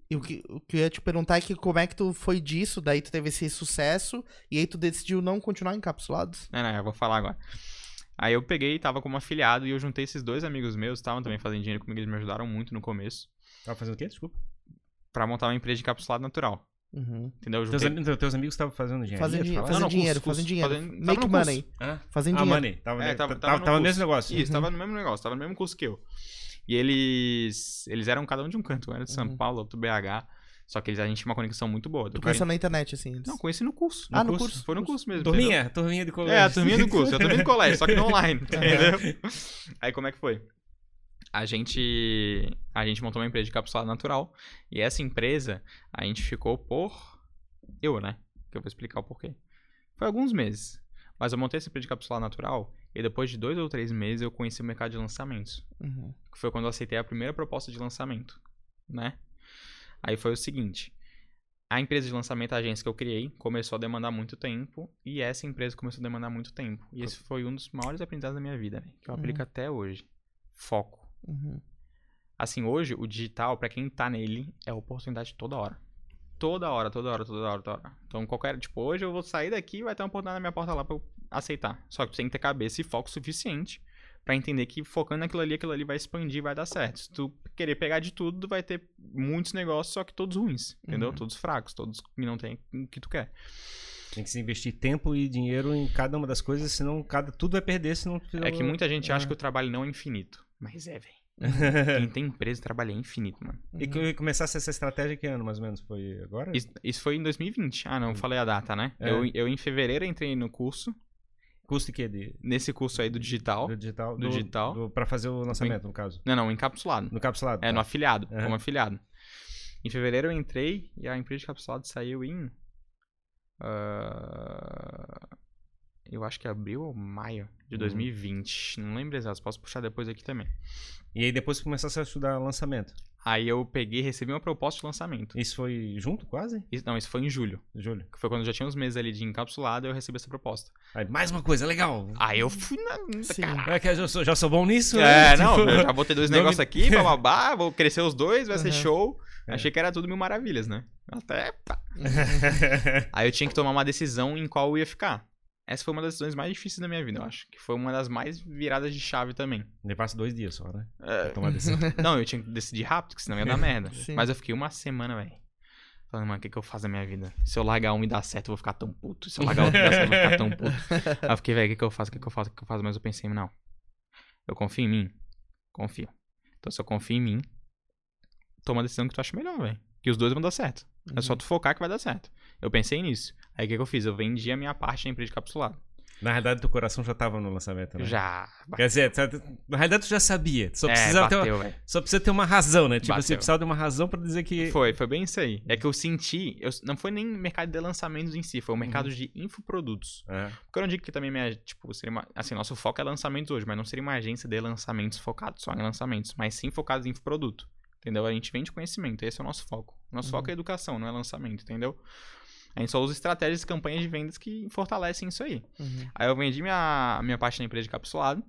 E o que eu ia te perguntar é que como é que tu foi disso, daí tu teve esse sucesso, e aí tu decidiu não continuar encapsulados? Não, eu vou falar agora. Aí eu peguei, tava como afiliado, e eu juntei esses dois amigos meus, estavam também fazendo dinheiro comigo, eles me ajudaram muito no começo. Tava fazendo o quê? Desculpa. Pra montar uma empresa de encapsulado natural. Entendeu? Teus amigos estavam fazendo dinheiro. Fazendo dinheiro. Make money. Fazendo dinheiro. Tava no mesmo negócio. Isso, tava no mesmo negócio, tava no mesmo curso que eu. E eles eram cada um de um canto, um era de São Paulo, outro BH. Só que a gente tinha uma conexão muito boa. Tu conheceu na internet, assim? Eles... Não, conheci no curso. No curso. Foi no curso mesmo. Turminha de colégio. É, a turminha do curso. Eu também no colégio, só que no online. Entendeu? Aí como é que foi? A gente montou uma empresa de encapsulado natural. E essa empresa, a gente ficou por... Que eu vou explicar o porquê. Foi alguns meses. Mas eu montei essa empresa de encapsulado natural. E depois de 2 ou 3 meses, eu conheci o mercado de lançamentos. Que foi quando eu aceitei a primeira proposta de lançamento. Né? Aí foi o seguinte. A empresa de lançamento, a agência que eu criei, começou a demandar muito tempo. E essa empresa começou a demandar muito tempo. E esse foi um dos maiores aprendizados da minha vida. Né? Que eu aplico até hoje. Foco. Assim, hoje, o digital, pra quem tá nele, é oportunidade toda hora. Toda hora. Então, qualquer... Tipo, hoje eu vou sair daqui e vai ter uma oportunidade na minha porta lá pra eu aceitar. Só que tu tem que ter cabeça e foco suficiente pra entender que focando naquilo ali, aquilo ali vai expandir, vai dar certo. Se tu querer pegar de tudo, vai ter muitos negócios, só que todos ruins, entendeu? Todos fracos, todos que não tem o que tu quer. Tem que se investir tempo e dinheiro em cada uma das coisas, senão tudo vai perder, senão... É que muita gente acha que o trabalho não é infinito. Mas velho. Quem tem empresa trabalha infinito, mano. E começasse essa estratégia que ano, mais ou menos? Foi agora? Isso foi em 2020. Falei a data, né? É. Eu em fevereiro entrei no curso. Curso de quê? Nesse curso aí do digital. Do digital. Pra fazer o lançamento, no caso. Não, encapsulado. No encapsulado. No afiliado, como afiliado. Em fevereiro eu entrei e a empresa de encapsulado saiu em... Eu acho que abril ou maio de 2020. Não lembro exato, posso puxar depois aqui também. E aí depois que começasse a estudar lançamento? Aí eu recebi uma proposta de lançamento. Isso foi junto quase? Isso foi em julho. Que foi quando eu já tinha uns meses ali de encapsulado, eu recebi essa proposta. Aí, mais uma coisa, legal. Aí eu fui na... Já sou bom nisso? Eu já botei 2 negócios aqui, bababá, vou crescer os 2, vai ser show. Achei que era tudo mil maravilhas, né? Até... Aí eu tinha que tomar uma decisão em qual eu ia ficar. Essa foi uma das decisões mais difíceis da minha vida, eu acho. Que foi uma das mais viradas de chave também. Levasse 2 dias só, né? Pra tomar decisão. Não, eu tinha que decidir rápido, que senão ia dar merda. Mas eu fiquei uma semana, velho. Falando, mano, o que eu faço da minha vida? Se eu largar um e dar certo, eu vou ficar tão puto. Se eu largar outro e dar certo, eu vou ficar tão puto. Aí eu fiquei, velho, o que eu faço? Mas eu pensei, não. Eu confio em mim? Confio. Então, se eu confio em mim, toma a decisão que tu acha melhor, velho. Que os 2 vão dar certo. É só tu focar que vai dar certo. Eu pensei nisso. Aí o que eu fiz? Eu vendi a minha parte da empresa de encapsulado. Na realidade, teu coração já tava no lançamento, né? Já. Quer dizer, na realidade tu já sabia. Tu só precisava ter uma razão, né? Tipo, você precisava de uma razão pra dizer que... Foi bem isso aí. É que eu senti... não foi nem mercado de lançamentos em si, foi o mercado de infoprodutos. Porque eu não digo que também nosso foco é lançamentos hoje, mas não seria uma agência de lançamentos focado só em lançamentos, mas sim focados em infoproduto. Entendeu? A gente vende conhecimento, esse é o nosso foco. Nosso foco é educação, não é lançamento, entendeu? A gente só usa estratégias e campanhas de vendas que fortalecem isso aí. Aí eu vendi minha parte da empresa de encapsulado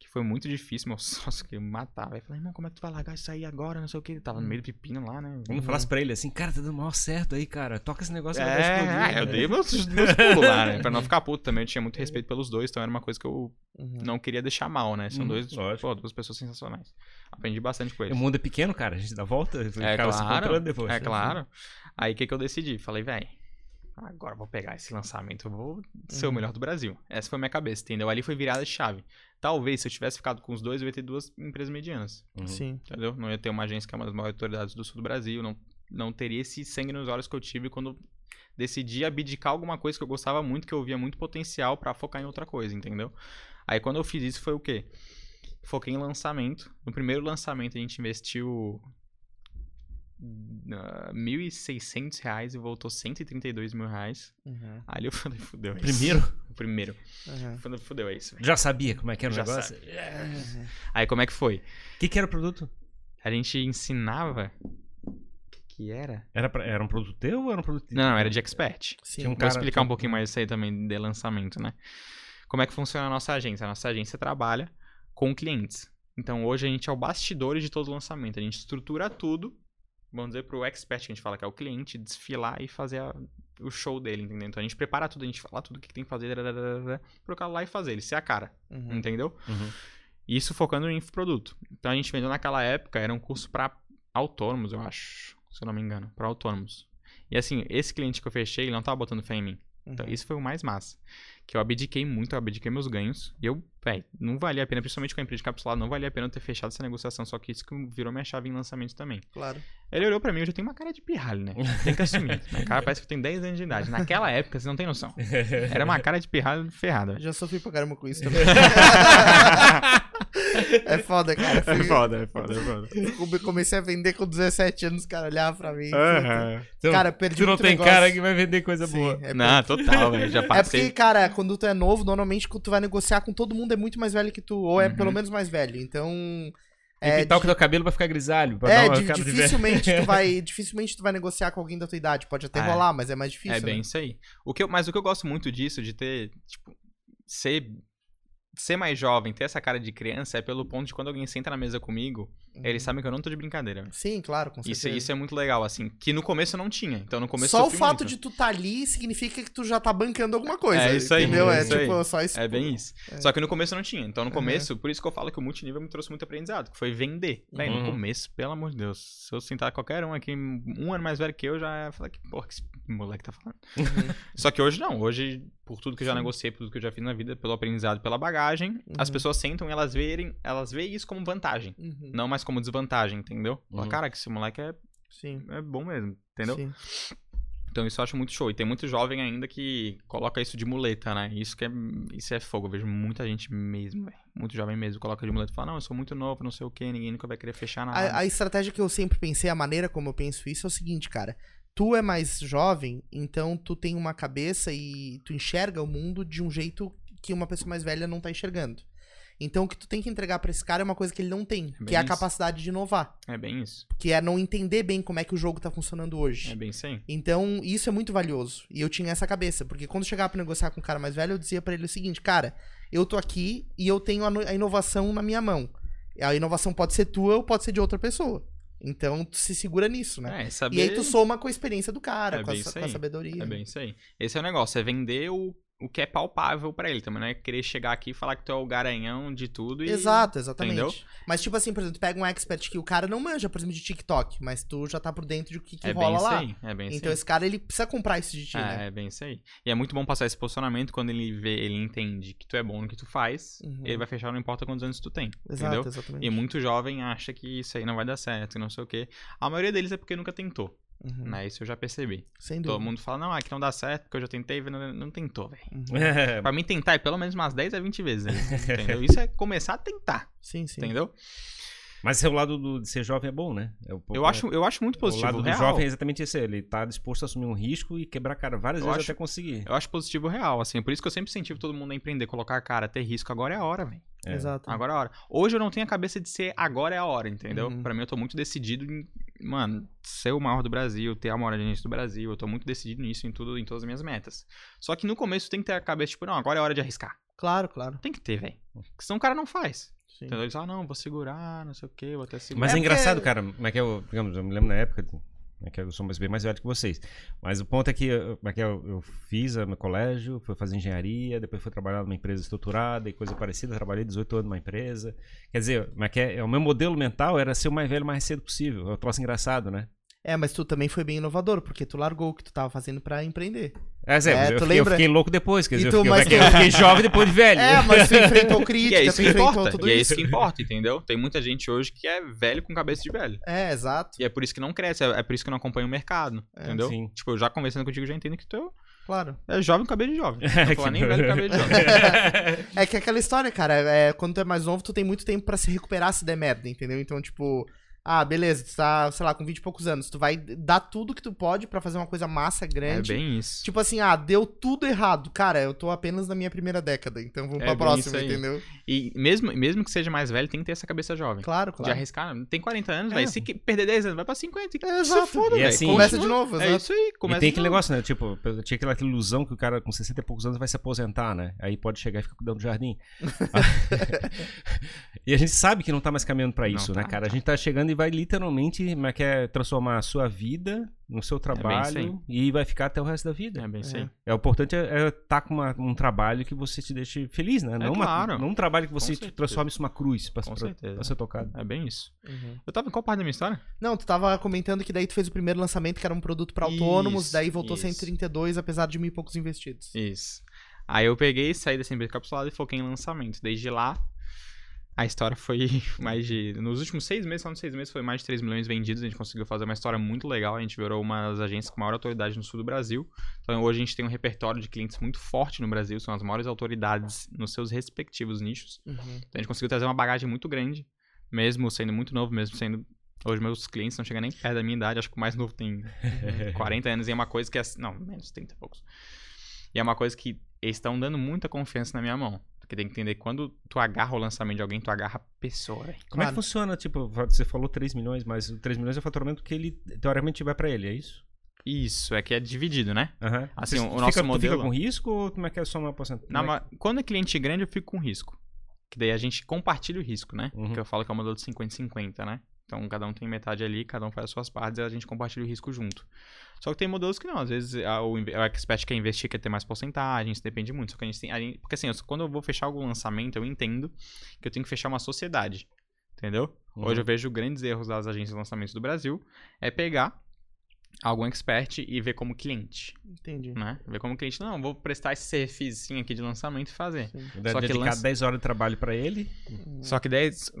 que foi muito difícil, meu sócio queria me matar. Aí eu falei, irmão, como é que tu vai largar isso aí agora, não sei o que. Ele tava no meio do pepino lá, né? Vamos falar pra ele assim, cara, tá dando mal certo aí, cara. Toca esse negócio. Eu dei meus pulos lá, né? Pra não ficar puto também, eu tinha muito respeito pelos dois, então era uma coisa que eu não queria deixar mal, né? São duas pessoas sensacionais. Aprendi bastante com eles. O mundo é pequeno, cara, a gente dá volta, ficava se encontrando depois. É claro. Aí o que eu decidi? Falei, velho, agora eu vou pegar esse lançamento, eu vou ser o melhor do Brasil. Essa foi a minha cabeça, entendeu? Ali foi virada de chave. Talvez, se eu tivesse ficado com os dois, eu ia ter duas empresas medianas. Sim. Entendeu? Não ia ter uma agência que é uma das maiores autoridades do sul do Brasil. Não teria esse sangue nos olhos que eu tive quando decidi abdicar alguma coisa que eu gostava muito, que eu via muito potencial pra focar em outra coisa, entendeu? Aí quando eu fiz isso, foi o quê? Foquei em lançamento. No primeiro lançamento, a gente investiu R$1.600 e voltou R$132.000. Aí eu falei, fudeu, é isso. Primeiro. Fudeu, é isso. Véio. Já sabia como é que era o negócio? Aí como é que foi? O que era o produto? A gente ensinava... Que era? Era um produto teu ou era um produto... Não, era de expert. Sim. Tinha um cara... Vou explicar um pouquinho mais isso aí também de lançamento, né? Como é que funciona a nossa agência? A nossa agência trabalha com clientes. Então, hoje a gente é o bastidor de todo o lançamento. A gente estrutura tudo, vamos dizer, pro expert, que a gente fala que é o cliente, desfilar e fazer o show dele, entendeu? Então, a gente prepara tudo, a gente fala tudo o que tem que fazer, pro cara lá e fazer, ele ser a cara, entendeu? Isso focando em produto. Então, a gente vendeu naquela época, era um curso para autônomos, eu acho, se eu não me engano, para autônomos. E assim, esse cliente que eu fechei, ele não tava botando fé em mim. Então, isso foi o mais massa. Que eu abdiquei muito, eu abdiquei meus ganhos. E eu, velho, não valia a pena, principalmente com a empresa de capsulado, não valia a pena eu ter fechado essa negociação. Só que isso que virou minha chave em lançamento também. Claro. Ele olhou pra mim, eu já tenho uma cara de pirralho, né? Tem que assumir. Minha cara parece que eu tenho 10 anos de idade. Naquela época, você não tem noção. Era uma cara de pirralho ferrada. Já sofri pra caramba com isso também. É foda, cara. É foda. Eu comecei a vender com 17 anos, cara, olhava pra mim. Então, cara, perdi muito negócio. Tu não tem cara que vai vender coisa boa. É não, porque... total, velho. Já passei. É porque, cara, quando tu é novo, normalmente quando tu vai negociar com todo mundo é muito mais velho que tu, ou é pelo menos mais velho. Então... É, pintar o teu cabelo vai ficar grisalho. Dificilmente tu vai negociar com alguém da tua idade. Pode até rolar, mas é mais difícil. É bem isso aí. Mas o que eu gosto muito disso, de ter, tipo, ser mais jovem, ter essa cara de criança, é pelo ponto de quando alguém senta na mesa comigo, eles sabem que eu não tô de brincadeira. Sim, claro, com certeza. Isso é muito legal, assim, que no começo eu não tinha. Então, no começo só o fato de tu tá ali significa que tu já tá bancando alguma coisa. É isso aí. Entendeu? É tipo, só isso. É bem isso. Só que no começo eu não tinha. Então, no começo, por isso que eu falo que o multinível me trouxe muito aprendizado, que foi vender. Bem, no começo, pelo amor de Deus, se eu sentar qualquer um aqui, um ano mais velho que eu, já falo que porra, que esse moleque tá falando. Só que hoje não. Hoje, por tudo que eu já negociei, por tudo que eu já fiz na vida, pelo aprendizado, pela bagagem, as pessoas sentam e elas veem isso como vantagem. Não mais como desvantagem, entendeu? Cara, que esse moleque é bom mesmo, entendeu? Sim. Então isso eu acho muito show. E tem muito jovem ainda que coloca isso de muleta, né? Isso é fogo. Eu vejo muita gente mesmo, velho. Muito jovem mesmo coloca de muleta e fala, não, eu sou muito novo, não sei o quê, ninguém nunca vai querer fechar nada. A estratégia que eu sempre pensei, a maneira como eu penso isso é o seguinte, cara. Tu é mais jovem, então tu tem uma cabeça e tu enxerga o mundo de um jeito que uma pessoa mais velha não tá enxergando. Então, o que tu tem que entregar pra esse cara é uma coisa que ele não tem, que é a capacidade de inovar. É bem isso. Que é não entender bem como é que o jogo tá funcionando hoje. É bem sim. Então, isso é muito valioso. E eu tinha essa cabeça, porque quando eu chegava pra negociar com um cara mais velho, eu dizia pra ele o seguinte, cara, eu tô aqui e eu tenho a inovação na minha mão. A inovação pode ser tua ou pode ser de outra pessoa. Então, tu se segura nisso, né? E aí tu soma com a experiência do cara, com a sabedoria. É bem isso aí. Esse é o negócio, é vender o que é palpável pra ele também, não é querer chegar aqui e falar que tu é o garanhão de tudo e... Exato, exatamente. Entendeu? Mas tipo assim, por exemplo, tu pega um expert que o cara não manja, por exemplo, de TikTok, mas tu já tá por dentro do que rola lá. Então esse cara, ele precisa comprar isso de ti, né? É bem isso aí. E é muito bom passar esse posicionamento quando ele entende que tu é bom no que tu faz, ele vai fechar, não importa quantos anos tu tem, entendeu? Exatamente. E muito jovem acha que isso aí não vai dar certo, não sei o quê. A maioria deles é porque nunca tentou. Né? Isso eu já percebi. Sem dúvida. Todo mundo fala, não, aqui não dá certo, porque eu já tentei, não tentou, velho. Pra mim tentar é pelo menos umas 10 a 20 vezes, né? Entendeu? Isso é começar a tentar. Sim, sim. Entendeu? Mas o lado de ser jovem é bom, né? Eu acho muito positivo. O lado do jovem é exatamente esse. Ele tá disposto a assumir um risco e quebrar a cara várias vezes até conseguir. Eu acho positivo real, assim. Por isso que eu sempre incentivo todo mundo a empreender, colocar a cara, ter risco. Agora é a hora, velho. É. Exato. Agora é a hora. Hoje eu não tenho a cabeça de ser agora é a hora, entendeu? Pra mim eu tô muito decidido em, mano, ser o maior do Brasil, ter a maior agência do Brasil. Eu tô muito decidido nisso, em tudo, em todas as minhas metas. Só que no começo tem que ter a cabeça, tipo, não, agora é a hora de arriscar. Claro, claro. Tem que ter, velho. Porque senão o cara não faz. Sim. Então eles falam, não, vou segurar, não sei o que, vou até segurar. Mas é engraçado, cara, como é que eu, digamos, eu me lembro na época, é que eu sou bem mais velho que vocês. Mas o ponto é que eu fiz meu colégio, fui fazer engenharia, depois fui trabalhar numa empresa estruturada e coisa parecida. Trabalhei 18 anos numa empresa. Quer dizer, o meu modelo mental era ser o mais velho o mais cedo possível. É um troço engraçado, né? É, mas tu também foi bem inovador, porque tu largou o que tu tava fazendo pra empreender. Eu fiquei louco depois, quer dizer, eu fiquei jovem depois de velho. É, mas tu enfrentou crítica, tu enfrentou tudo isso. E é isso que importa, entendeu? Tem muita gente hoje que é velho com cabeça de velho. É, exato. E é por isso que não cresce, é por isso que não acompanha o mercado, entendeu? Sim. Tipo, eu já conversando contigo, já entendo que tu claro. É jovem com cabelo de jovem. Não fala nem velho com cabelo de jovem. É que é aquela história, cara, quando tu é mais novo, tu tem muito tempo pra se recuperar se der merda, entendeu? Então, tipo... Ah, beleza, tu tá, sei lá, com 20 e poucos anos. Tu vai dar tudo que tu pode pra fazer uma coisa massa, grande. É bem isso. Tipo assim, deu tudo errado. Cara, eu tô apenas na minha primeira década, então vamos pra próxima, entendeu? E mesmo que seja mais velho, tem que ter essa cabeça jovem. Claro, claro. De arriscar, tem 40 anos, vai. Se perder 10 anos, vai pra 50. Exato. Foda, e assim, começa de novo, exato. É isso aí, começa e tem aquele negócio, né? Tipo, tinha aquela ilusão que o cara com 60 e poucos anos vai se aposentar, né? Aí pode chegar e ficar cuidando do jardim. E a gente sabe que não tá mais caminhando pra isso, né, cara? A gente tá chegando e vai literalmente transformar a sua vida no seu trabalho e vai ficar até o resto da vida. É bem sim. O importante é estar com um trabalho que você te deixe feliz, né? Não um trabalho que você transforme isso numa cruz pra ser tocado. É bem isso. Uhum. Eu tava em qual parte da minha história? Não, tu tava comentando que daí tu fez o primeiro lançamento que era um produto pra autônomos, daí voltou 132 apesar de 1.000 e poucos investidos. Isso. Aí eu peguei, saí dessa empresa capsulada e foquei em lançamento. Desde lá a história foi mais de... Nos últimos 6 meses, só nos 6 meses, foi mais de 3 milhões vendidos. A gente conseguiu fazer uma história muito legal. A gente virou uma das agências com maior autoridade no sul do Brasil. Então, hoje a gente tem um repertório de clientes muito forte no Brasil. São as maiores autoridades nos seus respectivos nichos. Uhum. Então, a gente conseguiu trazer uma bagagem muito grande. Mesmo sendo muito novo, mesmo sendo... Hoje meus clientes não chegam nem perto da minha idade. Acho que o mais novo tem 40 anos. E é uma coisa que... Não, menos 30 e poucos. E é uma coisa que eles estão dando muita confiança na minha mão. Porque tem que entender que quando tu agarra o lançamento de alguém, tu agarra a pessoa. Véio. Como é que funciona? Tipo, você falou 3 milhões, mas 3 milhões é o faturamento que ele, teoricamente, vai pra ele, é isso? Isso, é que é dividido, né? Uhum. Assim, o nosso modelo... Tu fica com risco ou como é que é só uma porcentagem? Não, mas quando é cliente grande, eu fico com risco. Que daí a gente compartilha o risco, né? Uhum. Que eu falo que é o modelo de 50-50, né? Então, cada um tem metade ali, cada um faz as suas partes e a gente compartilha o risco junto. Só que tem modelos que não. Às vezes, o expert quer investir, quer ter mais porcentagem, isso depende muito. Só que porque assim, quando eu vou fechar algum lançamento, eu entendo que eu tenho que fechar uma sociedade, entendeu? Uhum. Hoje eu vejo grandes erros das agências de lançamento do Brasil, pegar algum expert e ver como cliente. Entendi. Né? Ver como cliente. Não, vou prestar esse serviço aqui de lançamento e fazer. Só que dedicar 10 horas de trabalho pra ele. Só que 10...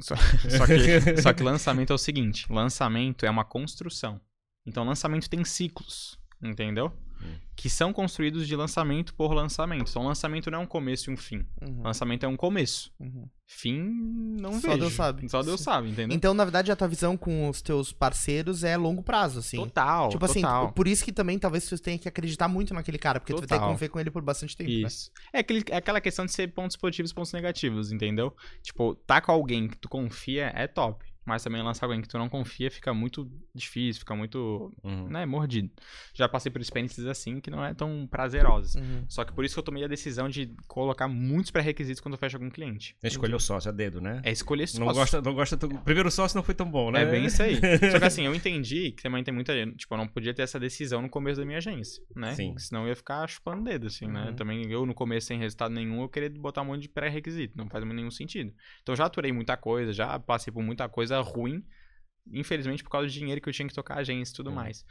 Só que lançamento é o seguinte. Lançamento é uma construção. Então, lançamento tem ciclos. Entendeu? Que são construídos de lançamento por lançamento. Então, lançamento não é um começo e um fim. Uhum. Lançamento é um começo. Uhum. Fim, não vejo. Só Deus sabe. Só Deus sabe, entendeu? Então, na verdade, a tua visão com os teus parceiros é longo prazo, assim. Total, tipo total. Assim, por isso que também talvez tu tenha que acreditar muito naquele cara, porque total. Tu vai ter que conviver com ele por bastante tempo, isso. Né? É aquela questão de ser pontos positivos e pontos negativos, entendeu? Tipo, tá com alguém que tu confia é top. Mas também lançar alguém que tu não confia fica muito difícil, fica muito, né, mordido. Já passei por experiências assim que não é tão prazerosas. Uhum. Só que por isso que eu tomei a decisão de colocar muitos pré-requisitos quando eu fecho algum cliente. É escolher o sócio a dedo, né? É escolher sócio. Não gosta do primeiro sócio, não foi tão bom, né? É bem isso aí. Só que assim, eu entendi que também tem muita gente, tipo, eu não podia ter essa decisão no começo da minha agência, né? Sim. Senão eu ia ficar chupando dedo, assim, né? Também eu no começo, sem resultado nenhum, eu queria botar um monte de pré-requisito. Não faz nenhum sentido. Então já aturei muita coisa, já passei por muita coisa ruim, infelizmente, por causa do dinheiro que eu tinha que tocar a agência e tudo mais.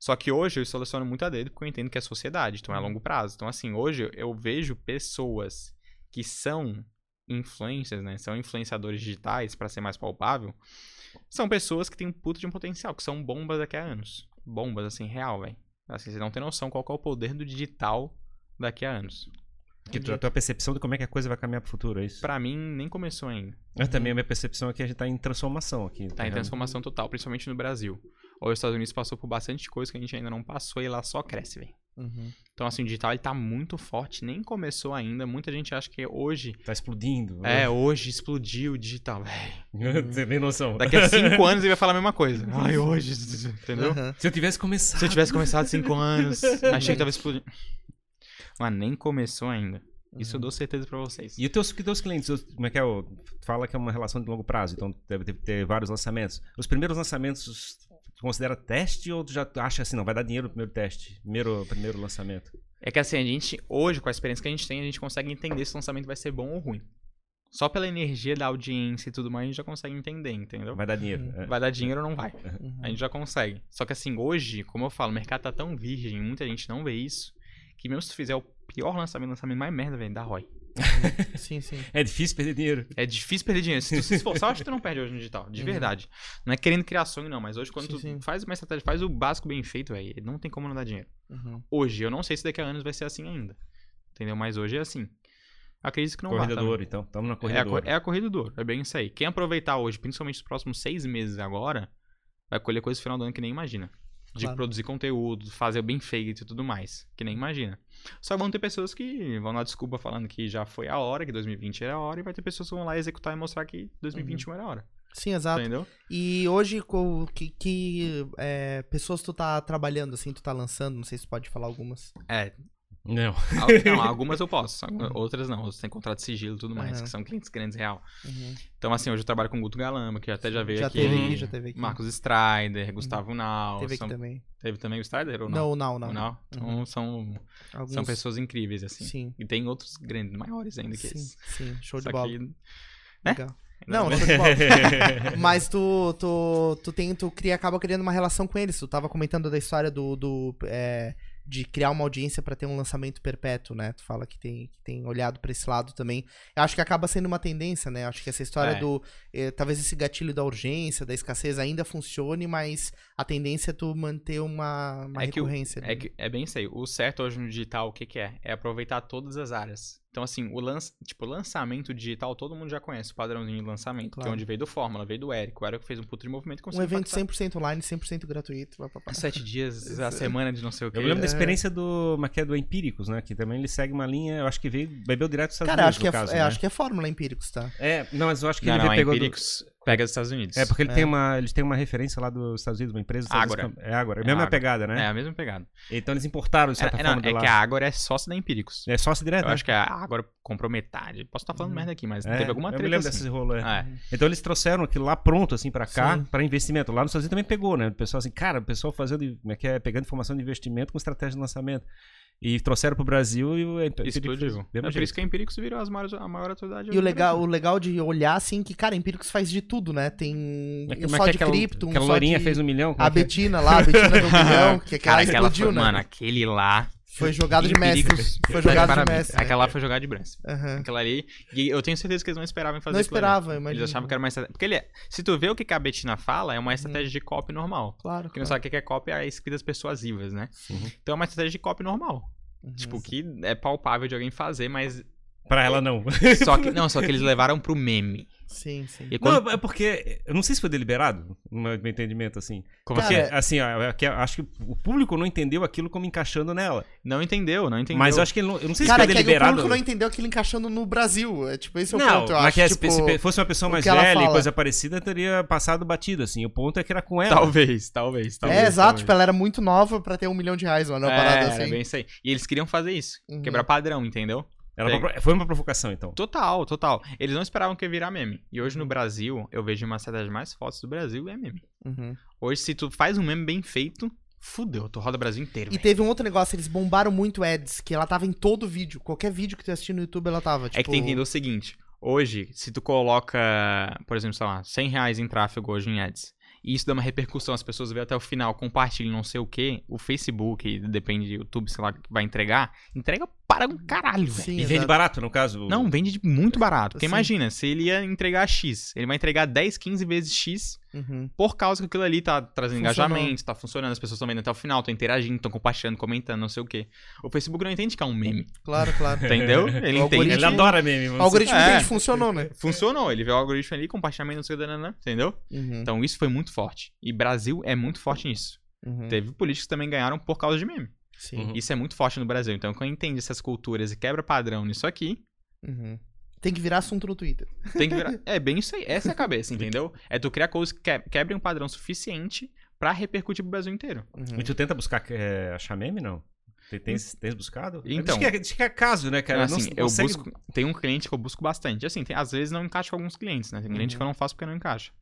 Só que hoje eu seleciono muito a dedo porque eu entendo que é sociedade, então é a longo prazo. Então, assim, hoje eu vejo pessoas que são influencers, né? São influenciadores digitais, para ser mais palpável. São pessoas que têm um puto de um potencial, que são bombas daqui a anos. Bombas, assim, real, velho. Assim, vocês não têm noção qual que é o poder do digital daqui a anos. Que a tua percepção de como é que a coisa vai caminhar pro futuro, é isso? Pra mim, nem começou ainda. Eu também, a minha percepção é que a gente tá em transformação aqui. Tá em transformação total, principalmente no Brasil. Os Estados Unidos passou por bastante coisa que a gente ainda não passou e lá só cresce, velho. Uhum. Então, assim, o digital ele tá muito forte, nem começou ainda. Muita gente acha que hoje... Tá explodindo. Né? É, hoje explodiu o digital, velho. Você tem noção. Daqui a 5 anos ele vai falar a mesma coisa. Ai, hoje, entendeu? Uhum. Se eu tivesse começado... 5 anos, achei que tava explodindo. Mas nem começou ainda. Isso eu dou certeza pra vocês. E os teus clientes, como é que é? Fala que é uma relação de longo prazo, então deve ter vários lançamentos. Os primeiros lançamentos... Tu considera teste ou tu já acha assim, não, vai dar dinheiro no primeiro teste, primeiro lançamento? É que assim, a gente, hoje, com a experiência que a gente tem, a gente consegue entender se o lançamento vai ser bom ou ruim. Só pela energia da audiência e tudo mais, a gente já consegue entender, entendeu? Vai dar dinheiro. Vai dar dinheiro ou não vai. A gente já consegue. Só que assim, hoje, como eu falo, o mercado tá tão virgem, muita gente não vê isso, que mesmo se tu fizer o pior lançamento, mais merda, velho, dá ROI. Sim, sim. É difícil perder dinheiro. É difícil perder dinheiro. Se tu se esforçar, eu acho que tu não perde hoje no digital, de verdade. Não é querendo criar sonho, não, mas hoje quando tu faz uma estratégia, faz o básico bem feito, véio, não tem como não dar dinheiro. Hoje, eu não sei se daqui a anos vai ser assim ainda. Entendeu? Mas hoje é assim. Acredito que não vai. Corrida do ouro, então. Estamos na corrida do ouro. É a corrida do ouro. É bem isso aí. Quem aproveitar hoje, principalmente os próximos 6 meses agora, vai colher coisa no final do ano que nem imagina. De produzir conteúdo, fazer bem feito e tudo mais. Que nem imagina. Só vão ter pessoas que vão dar desculpa falando que já foi a hora, que 2020 era a hora. E vai ter pessoas que vão lá executar e mostrar que 2021 era a hora. Sim, exato. Entendeu? E hoje, pessoas tu tá trabalhando, assim, tu tá lançando? Não sei se tu pode falar algumas. Não, algumas eu posso. Outras não. Outras tem contrato de sigilo e tudo mais, que são clientes grandes real. Então, assim, hoje eu trabalho com o Guto Galama, que até já veio aqui. Já teve aqui. Marcos Strider, Gustavo Nau. Teve aqui também. Teve também o Strider ou não? Não. Então, são pessoas incríveis, assim. Sim. E tem outros grandes, maiores ainda que esses. Sim, show de bola. Legal. Não, show de bola. Mas tu acaba criando uma relação com eles. Tu tava comentando da história de criar uma audiência para ter um lançamento perpétuo, né? Tu fala que tem olhado para esse lado também. Eu acho que acaba sendo uma tendência, né? Eu acho que essa história talvez esse gatilho da urgência, da escassez ainda funcione, mas a tendência é tu manter uma recorrência. É bem isso aí. O certo hoje no digital, o que é? É aproveitar todas as áreas. Então, assim, o lançamento digital, todo mundo já conhece o padrãozinho de lançamento, que é onde veio do Fórmula, veio do Érico. O Érico fez um puto de movimento com 100% online, 100% gratuito. 7 dias, a semana de não sei o quê. Eu lembro da experiência do Empiricus, né? Que também ele segue uma linha, eu acho que bebeu direto dos Estados Unidos, acho que é Fórmula Empiricus, tá? Não, mas eu acho que ele pegou... Empiricus pega dos Estados Unidos. É, porque eles têm uma referência lá dos Estados Unidos, uma empresa... Agora. É Agora. É a mesma pegada, né? É a mesma pegada. Então eles importaram, de certa forma, de lá. É que a Agora é sócio da Empiricus. É sócio direto? Eu acho que Agora comprou metade. Posso estar falando merda aqui, mas teve alguma treta. Eu me lembro desses rolos. Então eles trouxeram aquilo lá pronto, assim, pra cá, pra investimento. Lá nos Estados Unidos também pegou, né? O pessoal assim, cara, o pessoal pegando informação de investimento com estratégia de lançamento. E trouxeram pro Brasil e explodiu. É por isso que a Empiricus virou a maior autoridade. E o legal de olhar, assim, que, cara, a Empiricus faz de tudo, né? Tem um só de cripto, um só de... A Loirinha fez 1 milhão. A Betina lá, a Betina deu 1 milhão, que cara explodiu, né? Mano, aquele lá... Foi jogado de mestre. Foi jogado de mestre. Aquela lá foi jogada de mestre. Aquela ali. E eu tenho certeza que eles não esperavam fazer isso. Não esperavam, imagina. Eles achavam que era uma estratégia. Porque se tu vê o que a Betina fala, é uma estratégia de copy normal. Claro. Quem não sabe o que é copy é escritas persuasivas, né? Então é uma estratégia de copy normal. Tipo, que é palpável de alguém fazer, mas. Pra ela não. Só que eles levaram pro meme. Sim, sim. Quando... Não, é porque... Eu não sei se foi deliberado, no meu entendimento, assim. Como cara, porque, assim, acho que o público não entendeu aquilo como encaixando nela. Não entendeu. Mas eu acho que ele não... Eu não sei se foi deliberado. Cara, o público não entendeu aquilo encaixando no Brasil. É tipo, esse é o ponto, eu acho. Que se fosse uma pessoa mais velha e coisa parecida, teria passado batido, assim. O ponto é que era com ela. Talvez. É, exato. Tipo, ela era muito nova pra ter 1 milhão de reais, mano. É bem isso aí. E eles queriam fazer isso. Quebrar padrão, entendeu? Foi uma provocação, então. Total. Eles não esperavam que ia virar meme. E hoje no Brasil, eu vejo uma das mais fortes do Brasil é meme. Hoje, se tu faz um meme bem feito, fudeu, tu roda o Brasil inteiro. E véio. Teve um outro negócio, eles bombaram muito ads, que ela tava em todo vídeo. Qualquer vídeo que tu assistir no YouTube, ela tava. Tipo... É que tem que entender o seguinte. Hoje, se tu coloca, por exemplo, sei lá, R$100 em tráfego hoje em ads, e isso dá uma repercussão, as pessoas veem até o final, compartilham não sei o que, o Facebook, depende do YouTube, sei lá, vai entregar, entrega para um caralho, velho. E vende barato, no caso? Não, vende muito barato. Porque imagina, se ele ia entregar X, ele vai entregar 10, 15 vezes X, por causa que aquilo ali tá trazendo engajamento, tá funcionando, as pessoas estão vendo até o final, estão interagindo, estão compartilhando, comentando, não sei o quê. O Facebook não entende que é um meme. Claro, claro. Entendeu? Ele entende. Ele adora meme. O algoritmo dele funcionou, né? Funcionou. Ele vê o algoritmo ali, compartilhamento, não sei o que, entendeu? Então isso foi muito forte. E Brasil é muito forte nisso. Teve políticos que também ganharam por causa de meme. Sim. Isso é muito forte no Brasil. Então, quando entende essas culturas e quebra padrão nisso aqui... Tem que virar assunto no Twitter. Tem que virar... É bem isso aí. Essa é a cabeça, entendeu? É tu criar coisas que quebrem um padrão suficiente pra repercutir pro Brasil inteiro. E tu tenta buscar, achar meme, não? Tens buscado? Então... Diz que é caso, né, cara? Assim, eu busco... Tem um cliente que eu busco bastante. Assim, tem... às vezes não encaixa com alguns clientes, né? Tem cliente que eu não faço porque não encaixa.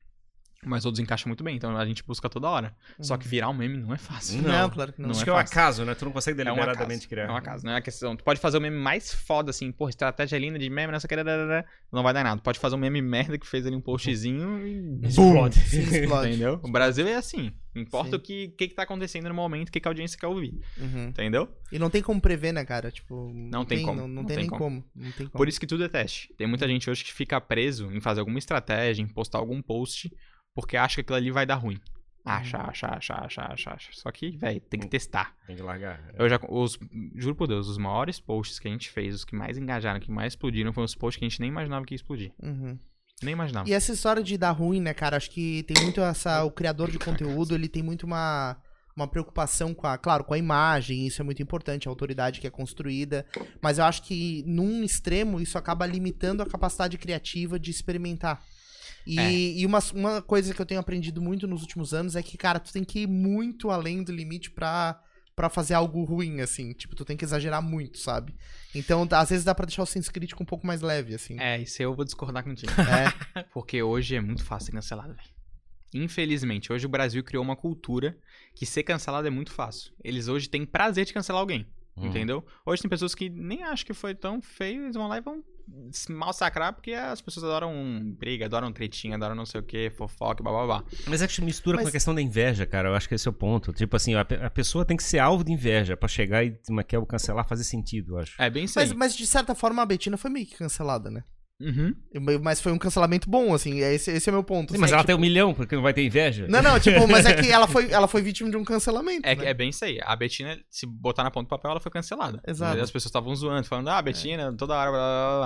Mas todos encaixam muito bem, então a gente busca toda hora. Só que virar um meme não é fácil. Não, claro que não. Acho que é um acaso, né? Tu não consegue deliberadamente criar. É um acaso, não é a questão. Tu pode fazer o meme mais foda, assim, porra, estratégia linda de meme, nessa querida, não vai dar nada. Tu pode fazer um meme merda que fez ali um postzinho e... Explode. Explode. Entendeu? O Brasil é assim. Importa o que tá acontecendo no momento, o que a audiência quer ouvir. Entendeu? E não tem como prever, né, cara? Tipo, não tem como. Não tem nem como. Por isso que tudo é teste. Tem muita gente hoje que fica preso em fazer alguma estratégia, em postar algum post... Porque acha que aquilo ali vai dar ruim. Acha. Só que, velho, tem que testar. Tem que largar. É. Eu já, juro por Deus, os maiores posts que a gente fez, os que mais engajaram, que mais explodiram, foram os posts que a gente nem imaginava que ia explodir. Nem imaginava. E essa história de dar ruim, né, cara? Acho que tem muito essa... O criador de conteúdo, ele tem muito uma preocupação com a... Claro, com a imagem, isso é muito importante, a autoridade que é construída. Mas eu acho que, num extremo, isso acaba limitando a capacidade criativa de experimentar. E uma coisa que eu tenho aprendido muito nos últimos anos é que, cara, tu tem que ir muito além do limite pra fazer algo ruim, assim. Tipo, tu tem que exagerar muito, sabe? Então, às vezes dá pra deixar o senso crítico um pouco mais leve, assim. É, isso eu vou discordar contigo. É. Porque hoje é muito fácil ser cancelado, velho. Infelizmente, hoje o Brasil criou uma cultura que ser cancelado é muito fácil. Eles hoje têm prazer de cancelar alguém, entendeu? Hoje tem pessoas que nem acham que foi tão feio, eles vão lá e vão... massacrar, porque as pessoas adoram briga, adoram tretinha, adoram não sei o que, fofoca, bababá. Mas acho que mistura com a questão da inveja, cara. Eu acho que esse é o ponto. Tipo assim, a pessoa tem que ser alvo de inveja pra chegar e quer cancelar, fazer sentido, eu acho. É bem sério. Mas de certa forma a Betina foi meio que cancelada, né? Mas foi um cancelamento bom, assim. Esse é o meu ponto. Sim, mas ela tem 1 milhão, porque não vai ter inveja. Não, tipo, mas é que ela foi vítima de um cancelamento. É bem isso aí. A Betina, se botar na ponta do papel, ela foi cancelada. Exato. As pessoas estavam zoando, falando, Betina, toda hora, blá,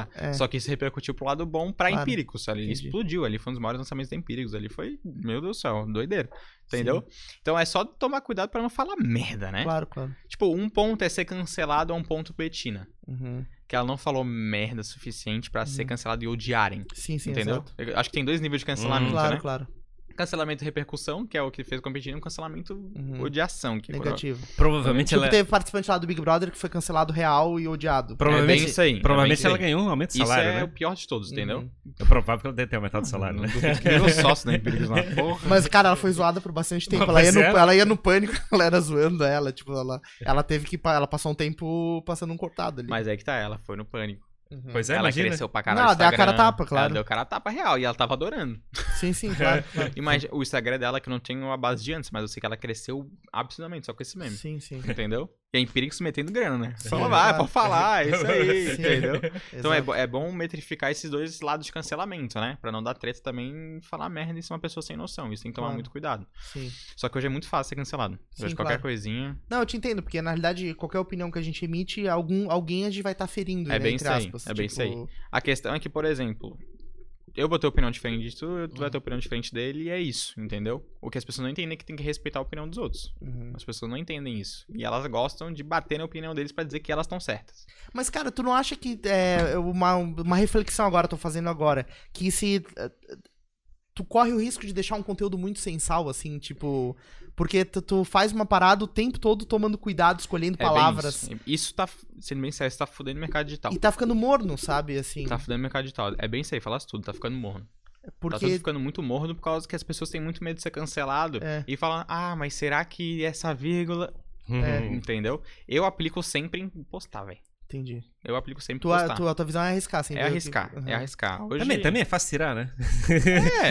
blá, blá. Só que isso repercutiu pro lado bom pra Empiricus. Ali explodiu, ali foi um dos maiores lançamentos da Empiricus. Ali foi, meu Deus do céu, doideira. Entendeu? Sim. Então é só tomar cuidado pra não falar merda, né? Claro, claro. Tipo, um ponto é ser cancelado a um ponto Betina. Que ela não falou merda suficiente pra ser cancelada e odiarem. Sim, sim, entendeu? Eu acho que tem 2 níveis de cancelamento, claro, né? Claro, claro. Cancelamento e repercussão, que é o que fez competir, um cancelamento odiação. Que negativo. Provavelmente ela... Tipo, teve participante lá do Big Brother que foi cancelado real e odiado. Provavelmente isso aí. Provavelmente ela ganhou um aumento de salário, né? Isso é o pior de todos, entendeu? É provável que ela deve ter aumentado o salário, né? Virou sócio da Empiricus lá, porra. Mas, cara, ela foi zoada por bastante tempo. Ela ia no pânico, a galera zoando ela. Tipo, ela teve que... Ela passou um tempo passando um cortado ali. Mas é que tá, ela foi no pânico. Pois é, ela cresceu pra caralho. Não, ela deu a cara tapa, claro. Ela deu a cara tapa real e ela tava adorando. Sim, sim, claro. Imagina, o Instagram dela que não tem uma base de antes, mas eu sei que ela cresceu absolutamente só com esse meme. Sim, sim. Entendeu? E a Empiricus metendo grana, né? Só vai, pode falar, é isso aí, entendeu? Então é bom metrificar esses 2 lados de cancelamento, né? Pra não dar treta também, falar merda em ser uma pessoa sem noção. Isso tem que tomar muito cuidado. Sim. Só que hoje é muito fácil ser cancelado. Hoje qualquer coisinha... Não, eu te entendo, porque na realidade qualquer opinião que a gente emite, alguém a gente vai estar ferindo, né? Entre aspas. É bem isso aí. A questão é que, por exemplo... Eu vou ter opinião diferente de tu vai ter opinião diferente dele, e é isso, entendeu? O que as pessoas não entendem é que tem que respeitar a opinião dos outros. As pessoas não entendem isso. E elas gostam de bater na opinião deles pra dizer que elas estão certas. Mas, cara, tu não acha que... uma reflexão agora, eu tô fazendo agora, que se... Tu corre o risco de deixar um conteúdo muito sem sal, assim, tipo... Porque tu faz uma parada o tempo todo tomando cuidado, escolhendo palavras. Isso tá, sendo bem sério, isso tá fudendo o mercado digital. E tá ficando morno, sabe, assim. Tá fudendo o mercado digital. É bem sério, falasse tudo, tá ficando morno. Porque... Tá tudo ficando muito morno por causa que as pessoas têm muito medo de ser cancelado. E falam, mas será que essa vírgula... Entendeu? Eu aplico sempre em postar, velho. Entendi. Eu aplico sempre postar. Tua visão é arriscar, sempre. É arriscar, é arriscar. Hoje... Também é fácil tirar, né?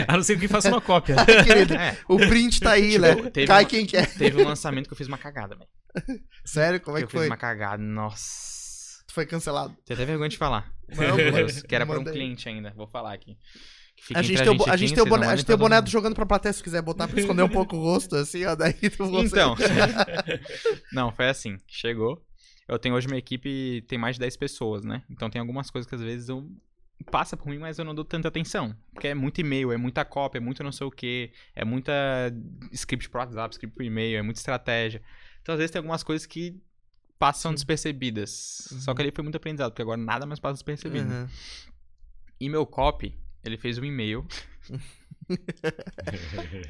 A não ser que faça uma cópia. Querido, o print tá aí, né? Cai quem quer. Teve um lançamento que eu fiz uma cagada, velho. Sério? Como é que foi? Eu fiz uma cagada, nossa. Tu foi cancelado. Tenho até vergonha de falar. Não, que era pra um cliente ainda. Vou falar aqui. A gente tem o boné jogando pra plateia, se quiser botar pra esconder um pouco o rosto, assim, ó. Daí tu então. Não, foi assim. Chegou. Eu tenho hoje uma equipe, tem mais de 10 pessoas, né? Então tem algumas coisas que às vezes eu... Passa por mim, mas eu não dou tanta atenção. Porque é muito e-mail, é muita cópia, é muito não sei o que, é muita script pro WhatsApp, script pro e-mail, é muita estratégia. Então às vezes tem algumas coisas que passam despercebidas. Uhum. Só que ali foi muito aprendizado, porque agora nada mais passa despercebido. Uhum. E meu copy, ele fez um e-mail.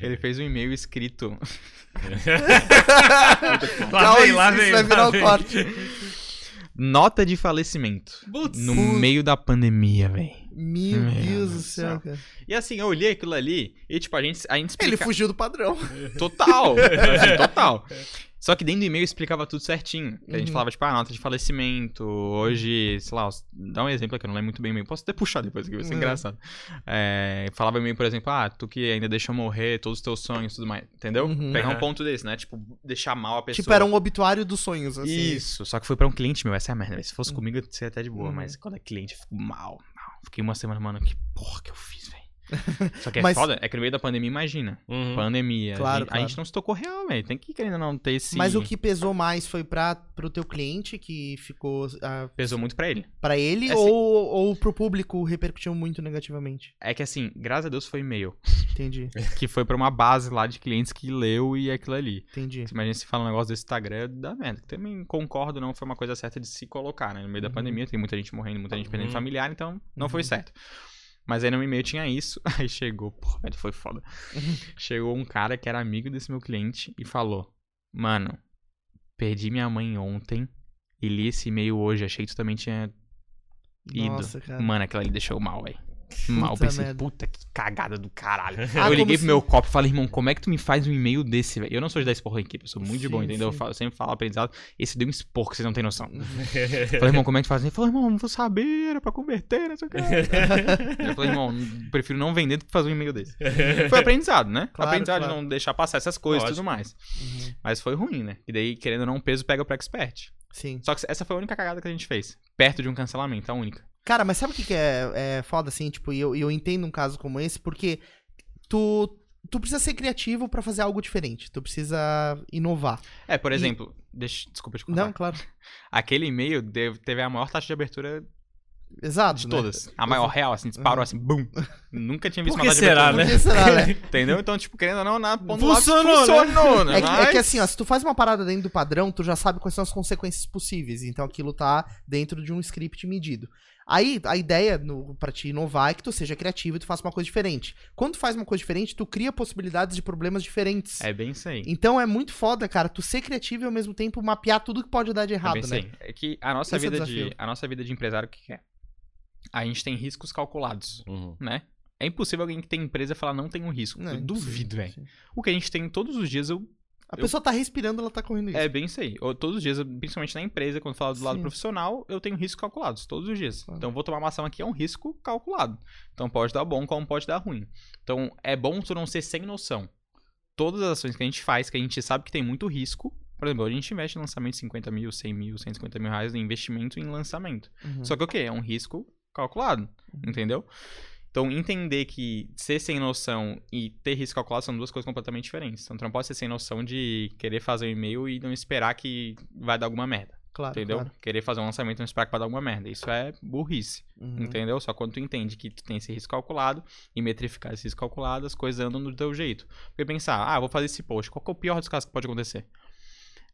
Ele fez um e-mail escrito. Lá vem. Nota de falecimento. Putz, no meio da pandemia, velho. Meu Deus do céu, cara. E assim, eu olhei aquilo ali e tipo, a gente explica... Ele fugiu do padrão. Total. Assim, total. Só que dentro do e-mail explicava tudo certinho. A gente falava, tipo, nota de falecimento, hoje, sei lá, dá um exemplo aqui, eu não lembro muito bem o e-mail. Posso até puxar depois, que vai ser engraçado. É, falava e-mail, por exemplo, tu que ainda deixa morrer todos os teus sonhos e tudo mais, entendeu? Uhum. Pegar um ponto desse, né? Tipo, deixar mal a pessoa. Tipo, era um obituário dos sonhos, assim. Isso, só que foi pra um cliente meu, essa é a merda. Se fosse comigo, eu seria até de boa, mas quando é cliente, eu fico mal. Fiquei uma semana, mano, que porra que eu fiz, velho. Só que é foda, é que no meio da pandemia, imagina. Pandemia. Claro, a gente não se tocou real, velho. Tem que querendo não ter esse... Mas o que pesou mais foi pro teu cliente que ficou... Pesou muito pra ele. Pra ele é, ou pro público repercutiu muito negativamente? É que assim, graças a Deus foi e-mail. Entendi. Que foi pra uma base lá de clientes que leu e aquilo ali. Entendi. Você imagina se fala um negócio desse Instagram, dá merda. Também concordo, não foi uma coisa certa de se colocar, né? No meio da pandemia tem muita gente morrendo, muita gente perdendo familiar, então não foi certo. Mas aí no e-mail tinha isso, aí chegou, pô, velho, foi foda. Chegou um cara que era amigo desse meu cliente e falou, mano, perdi minha mãe ontem e li esse e-mail hoje, achei que tu também tinha ido. Nossa, cara. Mano, aquilo ali deixou mal, velho. Mal, pensei, merda. Puta que cagada do caralho. Eu liguei pro meu copo e falei, irmão, como é que tu me faz um e-mail desse, velho? Eu não sou de dar esporro da equipe, eu sou muito de bom, entendeu? Eu sempre falo aprendizado, esse deu um esporro que vocês não tem noção. Falei, irmão, como é que tu faz? Ele falou, irmão, não vou saber, era pra converter, não sei o que. Eu falei, irmão, prefiro não vender do que fazer um e-mail desse. Foi aprendizado, né? Claro, aprendizado de não deixar passar essas coisas e tudo mais. Mas foi ruim, né? E daí, querendo ou não, o peso pega pro expert. Sim. Só que essa foi a única cagada que a gente fez. Perto de um cancelamento, a única. Cara, mas sabe o que é foda, assim? Tipo, eu entendo um caso como esse, porque tu precisa ser criativo pra fazer algo diferente. Tu precisa inovar. É, por exemplo... Desculpa te contar. Não, claro. Aquele e-mail teve a maior taxa de abertura... Exato, de todas. Né? A maior real, assim, disparou assim, bum. Nunca tinha visto uma taxa de abertura. Por que será, né? Entendeu? Então, tipo, querendo ou não, na ponta funcionou, né? Mas... É que assim, ó, se tu faz uma parada dentro do padrão, tu já sabe quais são as consequências possíveis. Então, aquilo tá dentro de um script medido. Aí, a ideia pra te inovar é que tu seja criativo e tu faça uma coisa diferente. Quando tu faz uma coisa diferente, tu cria possibilidades de problemas diferentes. É bem isso aí. Então é muito foda, cara, tu ser criativo e ao mesmo tempo mapear tudo que pode dar de errado, né? É bem isso aí. É que a nossa vida de empresário, o que é? A gente tem riscos calculados, né? É impossível alguém que tem empresa falar, não tem um risco. Não, eu duvido, velho. O que a gente tem todos os dias, A pessoa tá respirando, ela tá correndo isso. É bem isso aí. Todos os dias, principalmente na empresa, quando eu falo do lado profissional, eu tenho riscos calculados, todos os dias. Claro. Então, vou tomar uma ação aqui, é um risco calculado. Então, pode dar bom, como pode dar ruim. Então, é bom tu não ser sem noção. Todas as ações que a gente faz, que a gente sabe que tem muito risco, por exemplo, a gente investe em lançamento de 50 mil, 100 mil, 150 mil reais de investimento em lançamento. Só que o quê? É um risco calculado, entendeu? Então, entender que ser sem noção e ter risco calculado são duas coisas completamente diferentes. Então, tu não pode ser sem noção de querer fazer um e-mail e não esperar que vai dar alguma merda. Claro, entendeu? Claro. Querer fazer um lançamento e não esperar que vai dar alguma merda. Isso é burrice, entendeu? Só quando tu entende que tu tem esse risco calculado e metrificar esse risco calculado, as coisas andam do teu jeito. Porque pensar, vou fazer esse post, qual que é o pior dos casos que pode acontecer?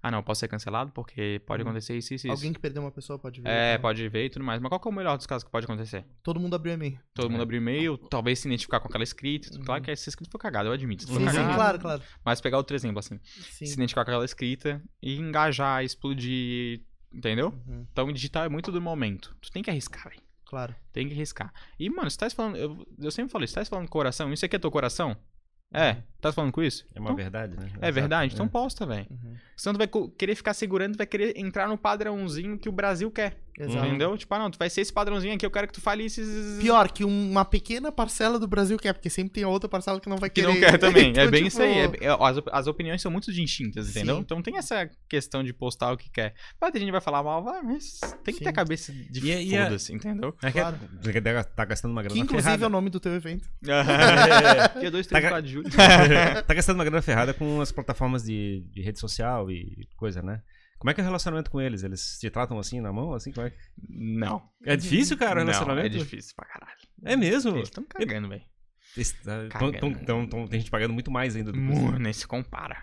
Não, posso ser cancelado porque pode acontecer isso e isso. Alguém que perdeu uma pessoa pode ver. É, né? Pode ver e tudo mais. Mas qual que é o melhor dos casos que pode acontecer? Todo mundo abriu e-mail. Todo mundo abriu e-mail, talvez se identificar com aquela escrita. Claro que essa escrita foi cagada, eu admito. Sim, claro, claro. Mas pegar outro exemplo, assim. Sim. Se identificar com aquela escrita e engajar, explodir, entendeu? Então, digital é muito do momento. Tu tem que arriscar, velho. Claro. Tem que arriscar. E, mano, se tá se falando... Eu sempre falo isso. Se tá se falando com coração, isso aqui é teu coração? É, tá falando com isso? É uma verdade, né? É verdade, então posta, velho. Senão tu vai querer ficar segurando, vai querer entrar no padrãozinho que o Brasil quer. Exato. Entendeu? Tipo, ah, não, tu vai ser esse padrãozinho aqui, eu quero que tu fale esses... Pior, que uma pequena parcela do Brasil quer, porque sempre tem outra parcela que não vai querer. Que não quer também, então, é bem tipo... isso aí. As opiniões são muito distintas, entendeu? Sim. Então tem essa questão de postar o que quer. Mas a gente vai falar mal, mas tem que ter a cabeça de foda-se, entendeu? Claro. É, tá gastando uma grana que, inclusive, ferrada. É o nome do teu evento. Dia 2, 3, 4 de julho. Tá gastando uma grana ferrada com as plataformas de rede social e coisa, né? Como é que é o relacionamento com eles? Eles se tratam assim, na mão? Assim, como é? Não. É difícil, cara, o relacionamento? Não, é difícil pra caralho. É mesmo? Eles estão cagando, velho. Tem gente pagando muito mais ainda do que isso. Nem se compara.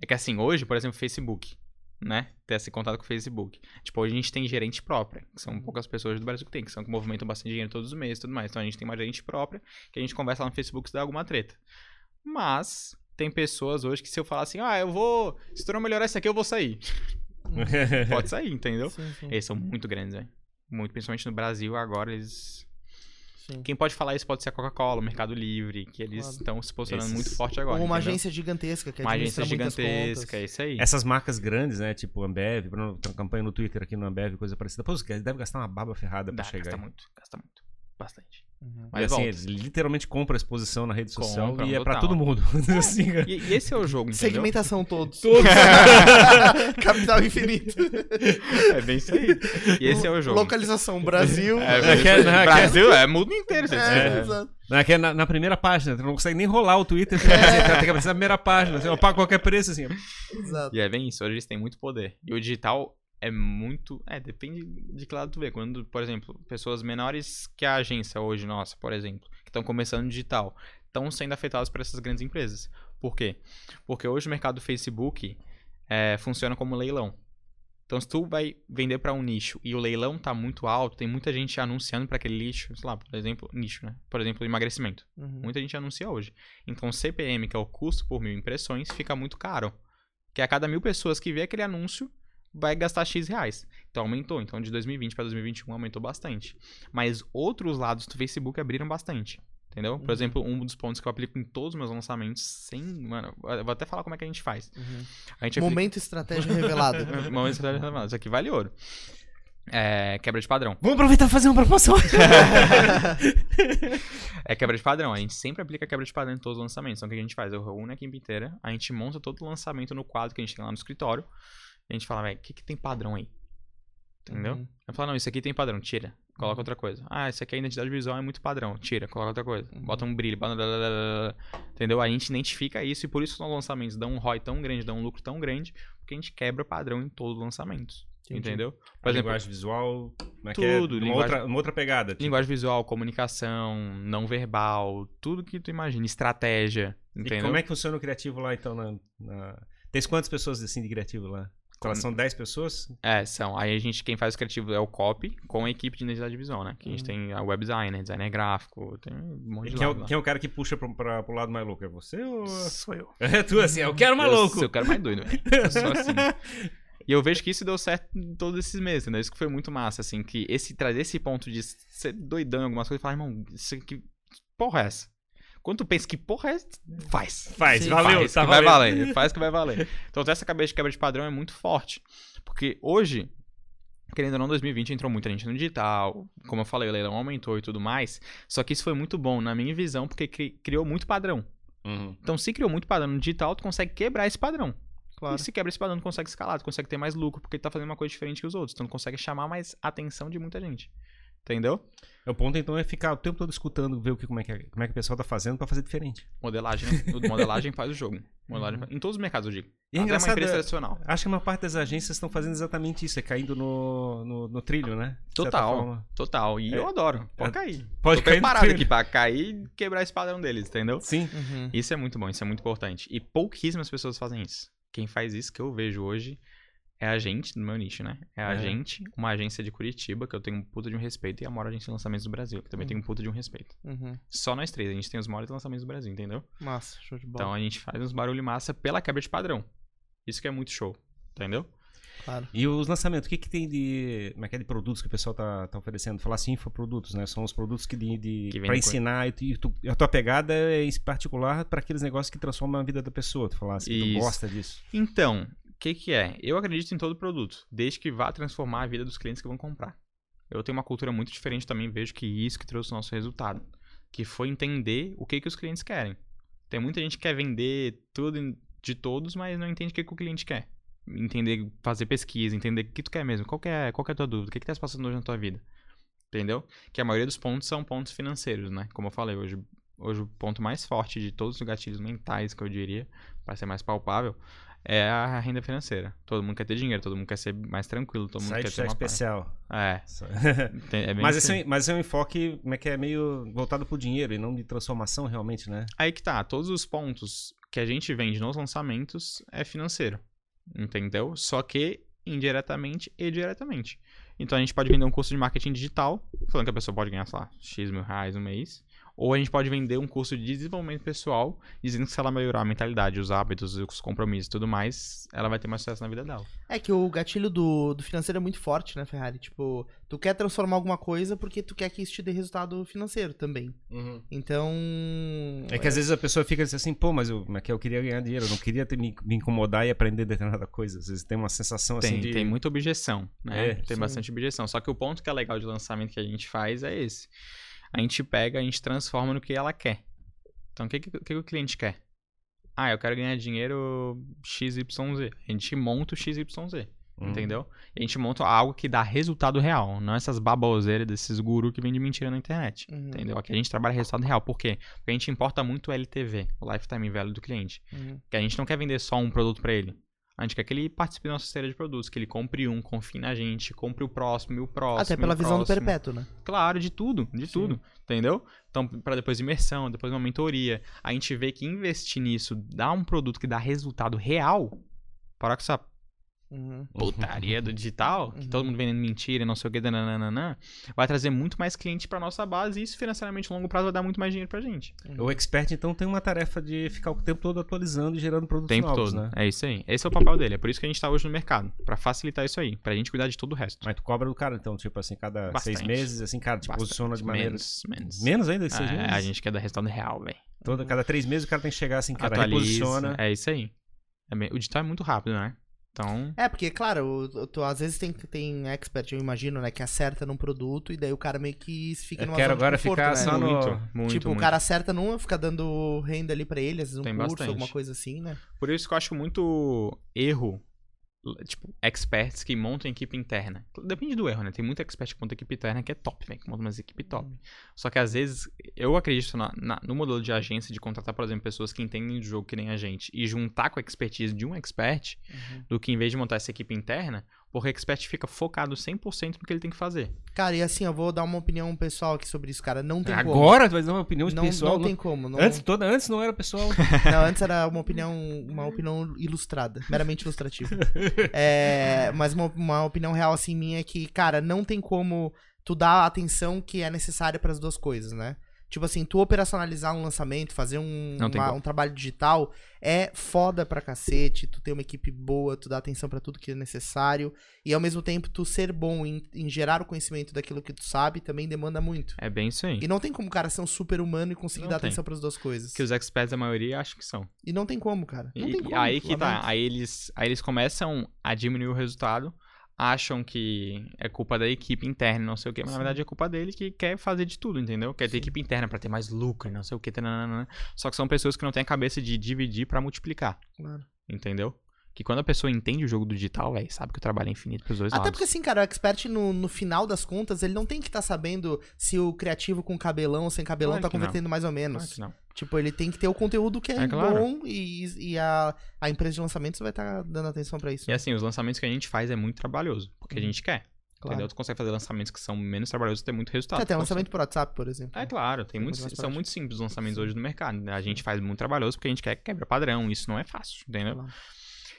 É que assim, hoje, por exemplo, Facebook, né? Ter esse contato com o Facebook. Tipo, hoje a gente tem gerente própria, que são poucas pessoas do Brasil que tem, que são que movimentam bastante dinheiro todos os meses e tudo mais. Então a gente tem uma gerente própria, que a gente conversa lá no Facebook se dá alguma treta. Mas tem pessoas hoje que se eu falar assim, ah, eu vou... Se tu não melhorar isso aqui, eu vou sair. Pode sair, entendeu? Sim, sim. Eles são muito grandes, né? Muito, principalmente no Brasil, agora eles... Sim. Quem pode falar isso pode ser a Coca-Cola, o Mercado Livre, que eles estão se posicionando muito forte agora. Ou uma agência gigantesca que administra muitas contas. Uma agência gigantesca, é isso aí. Essas marcas grandes, né? Tipo Ambev, tem uma campanha no Twitter aqui no Ambev, coisa parecida. Pô, deve gastar uma baba ferrada pra chegar. Gasta muito, bastante. Uhum. Mas assim, eles literalmente compram a exposição na rede social e é pra todo mundo. É. Assim, e esse é o jogo, entendeu? Segmentação todos. Capital infinito. É bem isso aí. E esse é o jogo. Localização, Brasil. Brasil é mundo inteiro. Exato. Na primeira página, tu não consegue nem rolar o Twitter, tem que aparecer na primeira página, assim, eu pago qualquer preço, assim. Exato. E é bem isso, hoje eles têm muito poder. E o digital... É muito... É, depende de que lado tu vê. Quando, por exemplo, pessoas menores que a agência hoje, nossa, por exemplo, que estão começando digital, estão sendo afetadas por essas grandes empresas. Por quê? Porque hoje o mercado do Facebook funciona como leilão. Então, se tu vai vender para um nicho e o leilão tá muito alto, tem muita gente anunciando para aquele nicho, sei lá, por exemplo, nicho, né? Por exemplo, emagrecimento. Uhum. Muita gente anuncia hoje. Então, o CPM, que é o custo por 1.000 impressões, fica muito caro. Que a cada 1.000 pessoas que vê aquele anúncio, vai gastar X reais. Então aumentou. Então de 2020 para 2021 aumentou bastante. Mas outros lados do Facebook abriram bastante. Entendeu? Por exemplo, um dos pontos que eu aplico em todos os meus lançamentos, mano, eu vou até falar como é que a gente faz. A gente momento estratégia revelado. Momento estratégia revelado. Isso aqui vale ouro. Quebra de padrão. Vamos aproveitar e fazer uma promoção. É quebra de padrão. A gente sempre aplica quebra de padrão em todos os lançamentos. Então o que a gente faz? Eu reúno a equipe inteira, a gente monta todo o lançamento no quadro que a gente tem lá no escritório. A gente fala, velho, o que tem padrão aí? Entendeu? Eu falo, não, isso aqui tem padrão, tira, coloca outra coisa. Ah, isso aqui a identidade visual é muito padrão, tira, coloca outra coisa. Bota um brilho, entendeu? A gente identifica isso e por isso os lançamentos dão um ROI tão grande, dão um lucro tão grande, porque a gente quebra padrão em todos os lançamentos. Entendeu? Por exemplo, linguagem visual, como é que é? Tudo. Uma outra pegada. Tipo. Linguagem visual, comunicação, não verbal, tudo que tu imagina, estratégia, entendeu? E como é que funciona o criativo lá, então, Tem quantas pessoas, assim, de criativo lá? Elas são 10 pessoas? São. Aí a gente, quem faz o criativo é o copy com a equipe de identidade visual, né? Que a gente tem a web designer, designer gráfico, tem um monte de lado. Quem é o cara que puxa pro lado mais louco? É você ou... Sou eu. É tu, assim, eu quero mais louco. Eu quero mais doido, velho. Eu sou assim. E eu vejo que isso deu certo todos esses meses, entendeu? Isso que foi muito massa, assim, que trazer esse ponto de ser doidão em algumas coisas e falar, irmão, isso aqui, porra é essa? Quando tu pensa que porra é, faz, valeu, faz, tá valendo. Faz que vai valer. Então essa cabeça de quebra de padrão é muito forte. Porque hoje, querendo ou não, 2020 entrou muita gente no digital. Como eu falei, o leilão aumentou e tudo mais. Só que isso foi muito bom, na minha visão, porque criou muito padrão. Então se criou muito padrão no digital, tu consegue quebrar esse padrão. Claro. E se quebra esse padrão, tu consegue escalar, tu consegue ter mais lucro, porque tu tá fazendo uma coisa diferente que os outros. Então tu consegue chamar mais atenção de muita gente. Entendeu? O ponto, então, é ficar o tempo todo escutando, ver como é que o pessoal tá fazendo pra fazer diferente. Modelagem, né? Modelagem faz o jogo. Modelagem faz... Em todos os mercados, eu digo. E é engraçado, acho que a maior parte das agências estão fazendo exatamente isso, é caindo no trilho, né? Total. E eu adoro. Pode cair. Tô preparado aqui pra cair e quebrar esse padrão deles, entendeu? Sim. Isso é muito bom, isso é muito importante. E pouquíssimas pessoas fazem isso. Quem faz isso que eu vejo hoje... É a gente, no meu nicho, né? É a gente, uma agência de Curitiba, que eu tenho um puta de um respeito, e a maior agência de lançamentos do Brasil, que também tem um puta de um respeito. Só nós três, a gente tem os maiores lançamentos do Brasil, entendeu? Massa, show de bola. Então a gente faz uns barulho massa pela quebra de padrão. Isso que é muito show, entendeu? Claro. E os lançamentos, o que tem de produtos que o pessoal tá oferecendo? Falar assim, infoprodutos, né? São os produtos que pra ensinar. E a tua pegada é em particular pra aqueles negócios que transformam a vida da pessoa. Tu falar assim, tu gosta disso. Então... O que é? Eu acredito em todo produto, desde que vá transformar a vida dos clientes que vão comprar. Eu tenho uma cultura muito diferente também, vejo que isso que trouxe o nosso resultado, que foi entender o que os clientes querem. Tem muita gente que quer vender tudo de todos, mas não entende o que o cliente quer. Entender, fazer pesquisa, entender o que tu quer mesmo, qual que é a tua dúvida, o que tá se passando hoje na tua vida. Entendeu? Que a maioria dos pontos são pontos financeiros, né? Como eu falei, hoje o ponto mais forte de todos os gatilhos mentais, que eu diria, para ser mais palpável, é a renda financeira. Todo mundo quer ter dinheiro, todo mundo quer ser mais tranquilo, todo mundo quer ter uma especial. É. É bem mas é um enfoque que é meio voltado pro dinheiro e não de transformação realmente, né? Aí que tá, todos os pontos que a gente vende nos lançamentos é financeiro, entendeu? Só que indiretamente e diretamente. Então a gente pode vender um curso de marketing digital, falando que a pessoa pode ganhar, sei lá, X mil reais no mês. Ou a gente pode vender um curso de desenvolvimento pessoal, dizendo que se ela melhorar a mentalidade, os hábitos, os compromissos e tudo mais, ela vai ter mais sucesso na vida dela. É que o gatilho do financeiro é muito forte, né, Ferrari? Tipo, tu quer transformar alguma coisa porque tu quer que isso te dê resultado financeiro também. Uhum. Então... É que às vezes a pessoa fica assim, pô, mas eu queria ganhar dinheiro, eu não queria me incomodar e aprender determinada coisa. Às vezes tem uma sensação assim de... Tem muita objeção, né? É, tem bastante objeção. Só que o ponto que é legal de lançamento que a gente faz é esse. A gente pega, a gente transforma no que ela quer. Então, o que o cliente quer? Ah, eu quero ganhar dinheiro XYZ. A gente monta o XYZ, entendeu? E a gente monta algo que dá resultado real, não essas baboseiras desses gurus que vendem mentira na internet, entendeu? Aqui a gente trabalha resultado real. Por quê? Porque a gente importa muito o LTV, o Lifetime Value do cliente. Porque a gente não quer vender só um produto para ele. A gente quer que ele participe da nossa série de produtos, que ele compre um, confie na gente, compre o próximo e o próximo. Até pela visão do perpétuo, né? Claro, de tudo, entendeu? Então, para depois imersão, depois uma mentoria, a gente vê que investir nisso dá um produto que dá resultado real, para com essa putaria do digital, que todo mundo vendendo mentira, não sei o que, nananana, vai trazer muito mais cliente para nossa base e isso financeiramente a longo prazo vai dar muito mais dinheiro pra gente. O expert então tem uma tarefa de ficar o tempo todo atualizando e gerando produtos novos, né? É isso aí. Esse é o papel dele, é por isso que a gente tá hoje no mercado, pra facilitar isso aí, pra gente cuidar de todo o resto. Mas tu cobra do cara então, tipo assim, cada 6 meses, assim, cara, te posiciona de maneira... Menos ainda que 6 meses? A gente quer dar resultado real, velho. Cada 3 meses o cara tem que chegar assim, cara, reposiciona. É isso aí. O digital é muito rápido, né? Então... É, porque, claro, tu às vezes tem expert, eu imagino, né, que acerta num produto e daí o cara meio que fica numa zona de conforto, né? O cara acerta numa, fica dando renda ali pra ele, às vezes tem um curso, alguma coisa assim, né? Por isso que eu acho muito erro, tipo, experts que montam equipe interna. Depende do erro, né? Tem muito expert que monta equipe interna que é top, né? Que monta umas equipes top. Só que às vezes, eu acredito no modelo de agência de contratar, por exemplo, pessoas que entendem do jogo que nem a gente e juntar com a expertise de um expert do que em vez de montar essa equipe interna, porque o expert fica focado 100% no que ele tem que fazer. Cara, e assim, eu vou dar uma opinião pessoal aqui sobre isso, cara. Não tem como. Agora tu vai dar uma opinião pessoal? Não tem como. Não... Antes não era pessoal. Não, antes era uma opinião ilustrada, meramente ilustrativa. Mas uma opinião real assim minha é que, cara, não tem como tu dar a atenção que é necessária para as duas coisas, né? Tipo assim, tu operacionalizar um lançamento, fazer um trabalho digital é foda pra cacete, tu ter uma equipe boa, tu dar atenção pra tudo que é necessário e ao mesmo tempo tu ser bom em gerar o conhecimento daquilo que tu sabe também demanda muito. É bem isso aí. E não tem como o cara ser um super humano e conseguir dar atenção pras duas coisas. Que os experts da maioria acham que são. E não tem como, cara. Não tem como. Aí que tá, aí eles começam a diminuir o resultado. Acham que é culpa da equipe interna, não sei o que, mas na verdade é culpa dele que quer fazer de tudo, entendeu? Quer ter equipe interna pra ter mais lucro, não sei o que, tananana. Só que são pessoas que não têm a cabeça de dividir pra multiplicar, entendeu? Que quando a pessoa entende o jogo do digital, véio, sabe que o trabalho é infinito pros dois lados. Até porque assim, cara, o expert no final das contas, ele não tem que estar sabendo se o criativo com cabelão ou sem cabelão tá convertendo mais ou menos. Claro que não. Tipo, ele tem que ter o conteúdo que é bom e a empresa de lançamentos vai estar dando atenção pra isso. E assim, os lançamentos que a gente faz é muito trabalhoso, porque a gente quer. Claro. Entendeu? Tu consegue fazer lançamentos que são menos trabalhosos e ter muito resultado. Tem lançamento por WhatsApp, por exemplo. É claro, são muito simples os lançamentos hoje no mercado. A gente faz muito trabalhoso porque a gente quer quebrar padrão, isso não é fácil, entendeu? Claro.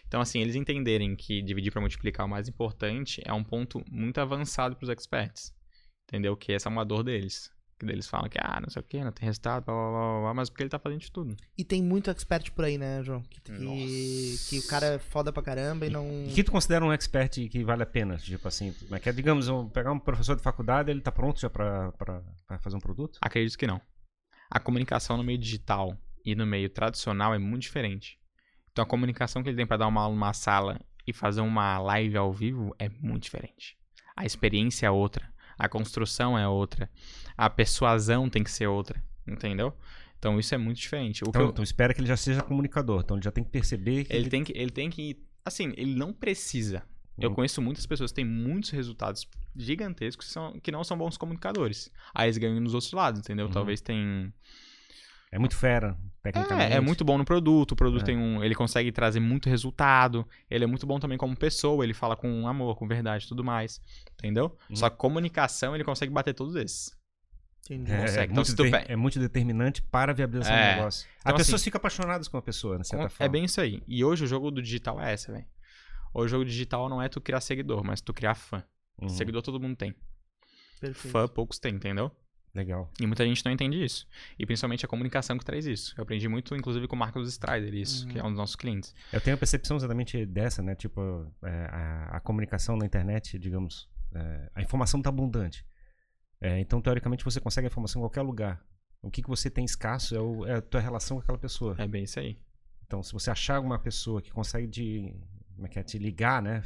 Então, assim, eles entenderem que dividir para multiplicar o mais importante é um ponto muito avançado para os experts, entendeu? Que essa é uma dor deles. Que eles falam que, não sei o que, não tem resultado, blá, blá, blá, blá, mas porque ele tá fazendo de tudo. E tem muito expert por aí, né, João? Que o cara é foda pra caramba e não... E que tu considera um expert que vale a pena? Tipo assim, que é, digamos, pegar um professor de faculdade, ele tá pronto já pra fazer um produto? Acredito que não. A comunicação no meio digital e no meio tradicional é muito diferente. Então a comunicação que ele tem pra dar uma aula numa sala e fazer uma live ao vivo é muito diferente. A experiência é outra. a construção é outra, a persuasão tem que ser outra, entendeu? Então isso é muito diferente. Então espera que ele já seja comunicador, então ele já tem que perceber que... Ele tem que assim, ele não precisa. Eu conheço muitas pessoas que têm muitos resultados gigantescos que não são bons comunicadores. Aí eles ganham nos outros lados, entendeu? Talvez tem... É muito fera, tecnicamente. É muito bom no produto. O produto tem um... Ele consegue trazer muito resultado. Ele é muito bom também como pessoa. Ele fala com amor, com verdade e tudo mais. Entendeu? Só que comunicação, ele consegue bater todos esses. Entendi. É muito determinante para a viabilização do negócio. Então, as pessoas ficam apaixonadas com a pessoa, de certa forma. É bem isso aí. E hoje o jogo do digital é essa, velho. Hoje o jogo digital não é tu criar seguidor, mas tu criar fã. Seguidor todo mundo tem. Perfeito. Fã poucos tem, entendeu? Legal. E muita gente não entende isso. E principalmente a comunicação que traz isso. Eu aprendi muito, inclusive, com o Marcos Strider, isso, que é um dos nossos clientes. Eu tenho a percepção exatamente dessa, né? Tipo, a comunicação na internet, digamos, a informação tá abundante. Então, teoricamente, você consegue a informação em qualquer lugar. O que você tem escasso é a tua relação com aquela pessoa. É bem isso aí. Então, se você achar uma pessoa que consegue te ligar, né?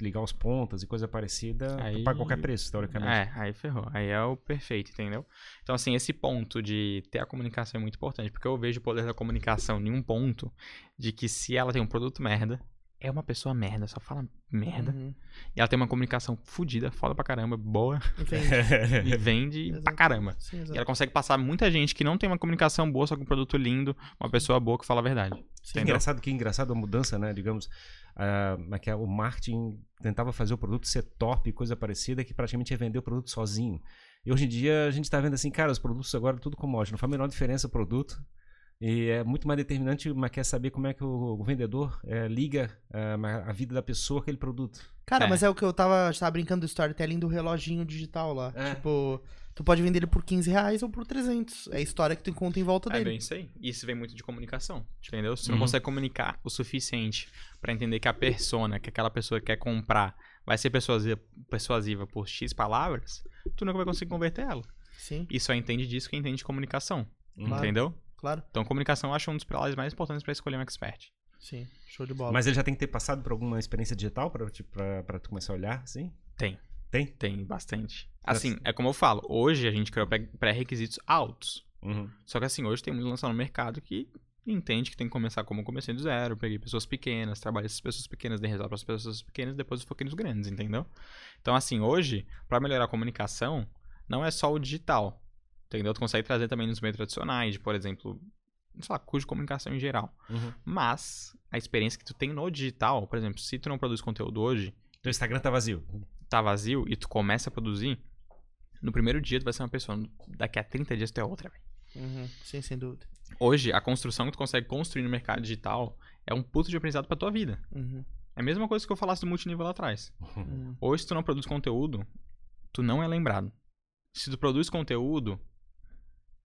Ligar os pontos e coisa parecida, aí... paga qualquer preço, teoricamente. Aí ferrou. Aí é o perfeito, entendeu? Então, assim, esse ponto de ter a comunicação é muito importante, porque eu vejo o poder da comunicação em um ponto de que se ela tem um produto merda, é uma pessoa merda, só fala merda. E ela tem uma comunicação fodida, foda pra caramba, boa. E vende pra caramba. Sim, e ela consegue passar muita gente que não tem uma comunicação boa, só com um produto lindo, uma pessoa boa que fala a verdade. Sim, engraçado a mudança, né? Digamos, o marketing tentava fazer o produto ser top, coisa parecida, que praticamente ia vender o produto sozinho. E hoje em dia a gente tá vendo assim, cara, os produtos agora tudo commodity, não faz a menor diferença o produto. E é muito mais determinante, mas quer saber como é que o vendedor liga a vida da pessoa àquele produto. Cara, mas é o que eu tava brincando do storytelling do reloginho digital lá. Tipo, tu pode vender ele por 15 reais ou por 300. É a história que tu encontra em volta dele. É bem isso aí. Isso vem muito de comunicação, entendeu? Se tu não consegue comunicar o suficiente pra entender que a persona, que aquela pessoa quer comprar, vai ser persuasiva por X palavras, tu nunca vai conseguir converter ela. Sim. E só entende disso quem entende de comunicação. Entendeu? Claro. Então, comunicação eu acho um dos pilares mais importantes para escolher um expert. Sim, show de bola. Mas ele já tem que ter passado por alguma experiência digital para tu começar a olhar, assim? Tem. Tem? Tem, bastante. Assim, é como eu falo, hoje a gente criou pré-requisitos altos. Só que assim, hoje tem muito lançado no mercado que entende que tem que começar como eu comecei do zero, peguei pessoas pequenas, trabalhei essas pessoas pequenas, dei resultado para as pessoas pequenas, depois os pequenos grandes, entendeu? Então, assim, hoje, para melhorar a comunicação, não é só o digital. Entendeu? Tu consegue trazer também nos meios tradicionais, por exemplo, sei lá, curso de comunicação em geral. Mas a experiência que tu tem no digital, por exemplo, se tu não produz conteúdo hoje... Teu Instagram tá vazio. Tá vazio e tu começa a produzir, no primeiro dia tu vai ser uma pessoa, daqui a 30 dias tu é outra, velho. Sim, sem dúvida. Hoje, a construção que tu consegue construir no mercado digital é um puto de aprendizado pra tua vida. É a mesma coisa que eu falasse do multinível lá atrás. Hoje, se tu não produz conteúdo, tu não é lembrado. Se tu produz conteúdo...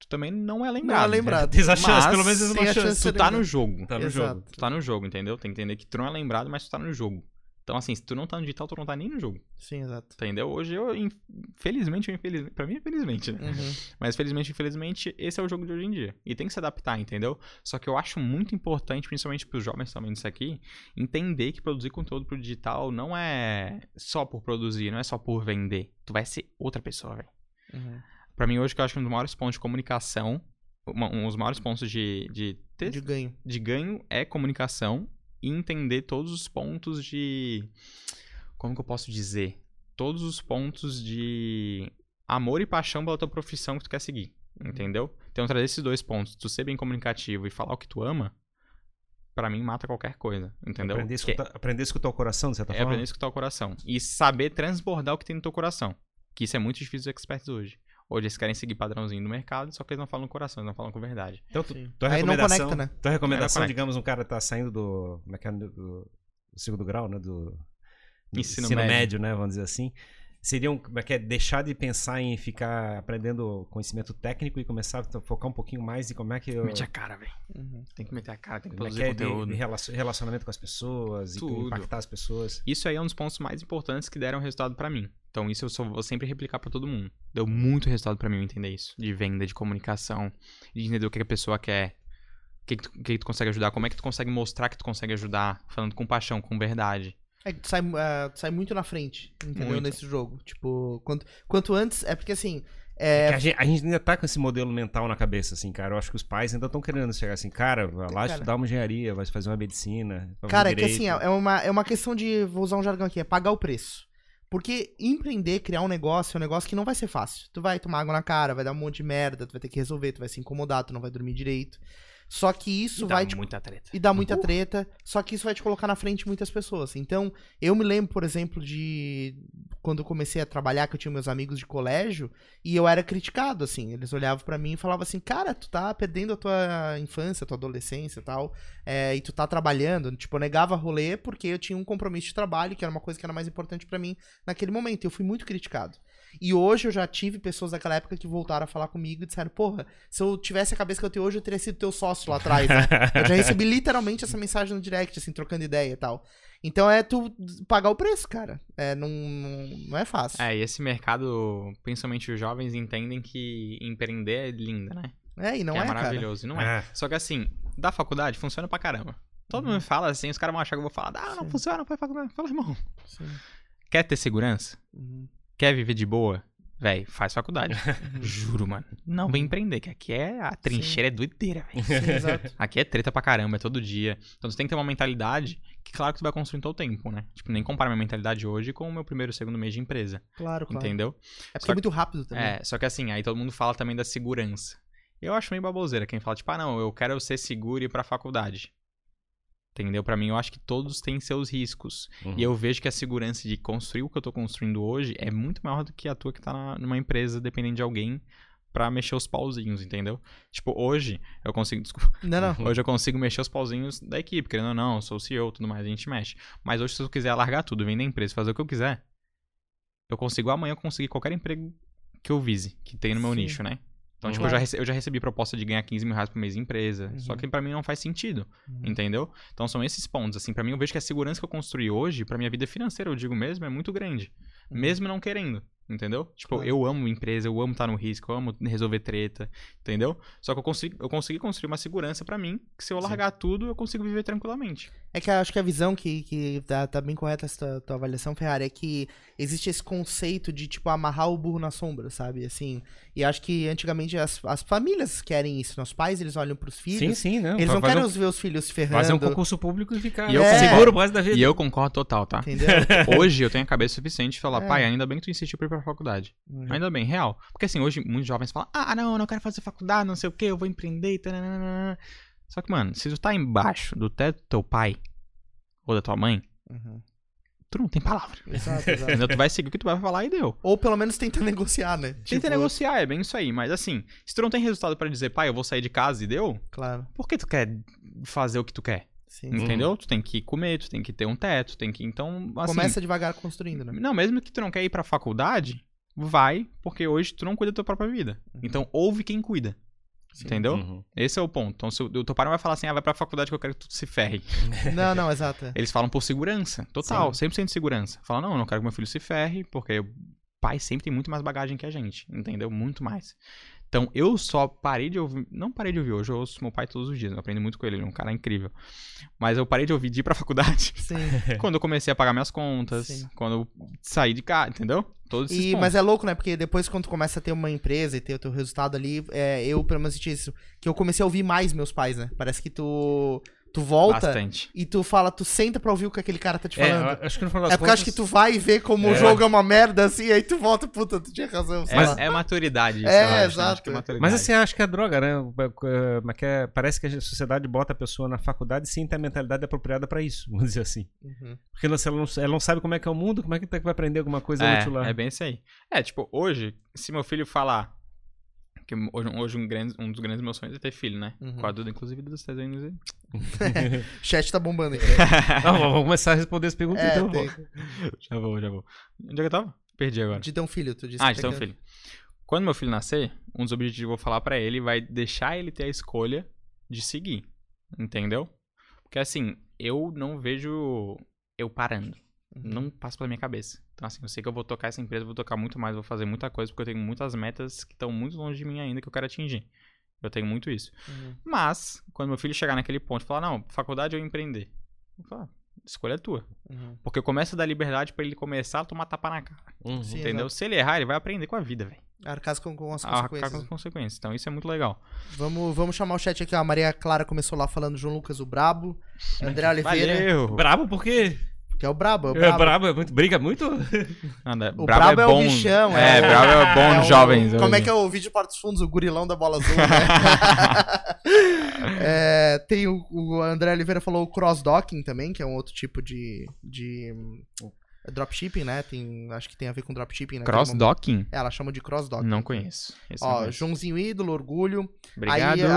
Tu também não é lembrado. Não é lembrado. Tens a chance, pelo menos uma chance. Tu tá no jogo. Tá no jogo. Tu tá no jogo, entendeu? Tem que entender que tu não é lembrado, mas tu tá no jogo. Então, assim, se tu não tá no digital, tu não tá nem no jogo. Sim, exato. Entendeu? Hoje, infelizmente, pra mim, infelizmente, né? Mas, felizmente, infelizmente, esse é o jogo de hoje em dia. E tem que se adaptar, entendeu? Só que eu acho muito importante, principalmente pros jovens também disso aqui, entender que produzir conteúdo pro digital não é só por produzir, não é só por vender. Tu vai ser outra pessoa, velho. Pra mim, hoje, que eu acho que um dos maiores pontos de comunicação, um dos maiores pontos de ganho é comunicação e entender todos os pontos de... Como que eu posso dizer? Todos os pontos de amor e paixão pela tua profissão que tu quer seguir, entendeu? Então, trazer esses dois pontos, tu ser bem comunicativo e falar o que tu ama, pra mim, mata qualquer coisa, entendeu? Aprender a escutar o coração, de certa forma? É, aprender a escutar o coração. E saber transbordar o que tem no teu coração, que isso é muito difícil dos experts hoje. Hoje eles querem seguir padrãozinho do mercado, só que eles não falam com coração, eles não falam com verdade. Então, tua recomendação, não conecta, né? Tua recomendação, digamos, um cara tá saindo do segundo grau, né? Do ensino médio, né? Vamos dizer assim. Seria deixar de pensar em ficar aprendendo conhecimento técnico e começar a focar um pouquinho mais em como é que eu... Mete a cara, velho. Tem que meter a cara, tem que produzir conteúdo. Relacionamento com as pessoas, tudo. E impactar as pessoas. Isso aí é um dos pontos mais importantes que deram resultado pra mim. Então isso eu vou sempre replicar pra todo mundo. Deu muito resultado pra mim entender isso. De venda, de comunicação, de entender o que a pessoa quer. O que tu consegue ajudar, como é que tu consegue mostrar que tu consegue ajudar, falando com paixão, com verdade. É que tu sai muito na frente, entendeu? Muito. Nesse jogo. Tipo, quanto antes, é porque assim. É... A gente ainda tá com esse modelo mental na cabeça, assim, cara. Eu acho que os pais ainda estão querendo chegar assim, cara, vai lá estudar uma engenharia, vai fazer uma medicina. Cara, é que assim, é uma questão de, vou usar um jargão aqui, é pagar o preço. Porque empreender, criar um negócio, é um negócio que não vai ser fácil. Tu vai tomar água na cara, vai dar um monte de merda, tu vai ter que resolver, tu vai se incomodar, tu não vai dormir direito. Só que isso vai... E dá muita treta. Só que isso vai te colocar na frente muitas pessoas. Então, eu me lembro, por exemplo, de... Quando eu comecei a trabalhar, que eu tinha meus amigos de colégio, e eu era criticado, assim. Eles olhavam pra mim e falavam assim, cara, tu tá perdendo a tua infância, a tua adolescência e tal. É, e tu tá trabalhando. Tipo, eu negava rolê porque eu tinha um compromisso de trabalho, que era uma coisa que era mais importante pra mim naquele momento. Eu fui muito criticado. E hoje eu já tive pessoas daquela época que voltaram a falar comigo e disseram, porra, se eu tivesse a cabeça que eu tenho hoje, eu teria sido teu sócio lá atrás, né? Eu já recebi literalmente essa mensagem no direct, assim, trocando ideia e tal. Então é tu pagar o preço, cara. É, não é fácil. É, e esse mercado, principalmente os jovens, entendem que empreender é lindo, né? É, e não é, cara. É maravilhoso, não é. Só que assim, da faculdade funciona pra caramba. Todo mundo fala assim, os caras vão achar que eu vou falar, ah, não funciona, faz faculdade. Fala, irmão, quer ter segurança? Quer viver de boa? Véi, faz faculdade. Juro, mano. Não vem empreender, que aqui é... A trincheira é doideira, velho. Exato. Aqui é treta pra caramba, é todo dia. Então, você tem que ter uma mentalidade que, claro, que você vai construindo todo o tempo, né? Tipo, nem comparar minha mentalidade hoje com o meu primeiro, segundo mês de empresa. Claro, claro. Entendeu? É porque é muito rápido também. É, só que assim, aí todo mundo fala também da segurança. Eu acho meio baboseira quem fala, tipo, ah, não, eu quero ser seguro e ir pra faculdade. Entendeu? Pra mim, eu acho que todos têm seus riscos. Uhum. E eu vejo que a segurança de construir o que eu tô construindo hoje é muito maior do que a tua que tá numa empresa, dependendo de alguém, pra mexer os pauzinhos, entendeu? Tipo, hoje eu consigo... Desculpa. Não. Hoje eu consigo mexer os pauzinhos da equipe, querendo ou não, sou o CEO, tudo mais, a gente mexe. Mas hoje, se eu quiser largar tudo, vender a empresa, fazer o que eu quiser, eu consigo amanhã conseguir qualquer emprego que eu vise, que tem no meu nicho, né? Então, tipo, eu já recebi proposta de ganhar 15 mil reais por mês em empresa. Só que pra mim não faz sentido, entendeu? Então, são esses pontos, assim. Pra mim, eu vejo que a segurança que eu construí hoje, pra minha vida financeira, eu digo mesmo, é muito grande. Mesmo não querendo, entendeu? Tipo, eu amo empresa, eu amo estar no risco, eu amo resolver treta, entendeu? Só que eu consegui construir uma segurança pra mim, que se eu largar tudo, eu consigo viver tranquilamente. É que eu acho que a visão que tá bem correta essa tua avaliação, Ferrari, é que existe esse conceito de, tipo, amarrar o burro na sombra, sabe? Assim, e acho que antigamente as famílias querem isso. Nossos pais, eles olham pros filhos. Sim, sim, não. Eles não querem ver os filhos se ferrando. Fazer um concurso público e ficar seguro o resto da vida. E eu concordo total, tá? Entendeu? Hoje eu tenho a cabeça suficiente de falar, pai, ainda bem que tu insistiu pra ir pra faculdade. Ainda bem, real. Porque assim, hoje muitos jovens falam, ah, não, eu não quero fazer faculdade, não sei o que, eu vou empreender, tananana. Só que, mano, se tu tá embaixo do teto do teu pai ou da tua mãe, tu não tem palavra. Exato, exato. Então, tu vai seguir o que tu vai falar e deu. Ou pelo menos tenta negociar, né? Tenta negociar, é bem isso aí. Mas assim, se tu não tem resultado pra dizer, pai, eu vou sair de casa e deu, claro. Por que tu quer fazer o que tu quer? Sim, entendeu? Tu tem que comer, tu tem que ter um teto, tem que... Então, assim, começa devagar construindo, né? Não, mesmo que tu não quer ir pra faculdade, vai, porque hoje tu não cuida da tua própria vida. Então, ouve quem cuida. Sim. Entendeu? Esse é o ponto. Então, se o teu pai não vai falar assim, ah, vai pra faculdade que eu quero que tu se ferre. Não, não, exato. Eles falam por segurança, total, 100% de segurança. Falam, não, eu não quero que meu filho se ferre, porque o pai sempre tem muito mais bagagem que a gente, entendeu? Muito mais. Então, eu só parei de ouvir... Não parei de ouvir, hoje eu ouço meu pai todos os dias, eu aprendo muito com ele é um cara incrível. Mas eu parei de ouvir de ir pra faculdade quando eu comecei a pagar minhas contas, quando eu saí de casa, entendeu? Todos esses pontos. Mas é louco, né? Porque depois quando tu começa a ter uma empresa e ter o teu resultado ali, eu pelo menos senti isso, que eu comecei a ouvir mais meus pais, né? Parece que tu volta e tu fala, tu senta pra ouvir o que aquele cara tá te falando. Acho que no final das contas... acho que tu vai ver como o jogo é uma merda, assim, aí tu volta, puta, tu tinha razão. É maturidade. Exato. Mas assim, acho que é droga, né? Parece que a sociedade bota a pessoa na faculdade sem ter a mentalidade apropriada pra isso, vamos dizer assim. Porque ela não sabe como é que é o mundo, como é que tu vai aprender alguma coisa útil lá. É bem isso aí. É, tipo, hoje, se meu filho falar... Que hoje um dos grandes meus sonhos é ter filho, né? Com a Duda, inclusive, dos 3 anos. Chat tá bombando aí. Vamos começar a responder as perguntas, então. Já vou. Onde é que eu tava? Perdi agora. De ter um filho, tu disse. Ah, de ter um filho. Quando meu filho nascer, um dos objetivos que eu vou falar pra ele vai deixar ele ter a escolha de seguir. Entendeu? Porque assim, eu não vejo eu parando. Não passa pela minha cabeça. Então, assim, eu sei que eu vou tocar essa empresa, vou tocar muito mais, vou fazer muita coisa, porque eu tenho muitas metas que estão muito longe de mim ainda que eu quero atingir. Eu tenho muito isso. Mas, quando meu filho chegar naquele ponto e falar, não, faculdade ou empreender? Eu falo, escolha é tua. Uhum. Porque começa a dar liberdade pra ele começar a tomar tapa na cara. Uhum. Sim, entendeu? Exato. Se ele errar, ele vai aprender com a vida, velho. Arcar com as consequências. Com as consequências. Então isso é muito legal. Vamos chamar o chat aqui. A Maria Clara começou lá falando João Lucas, o brabo. André Oliveira. Valeu. Brabo por quê? Porque é o brabo. É o brabo. É brabo, é muito, briga muito. Anda, o brabo é bom. O bichão, é, brabo é bom nos jovens. Como é que é o vídeo Portas dos Fundos? O gurilão da bola azul, né? É, tem o André Oliveira falou o cross-docking também, que é um outro tipo de dropshipping, né? Tem, acho que tem a ver com dropshipping, né? Cross-docking? É, ela chama de cross-docking. Não conheço. Ó, Joãozinho ídolo, orgulho. Obrigado, aí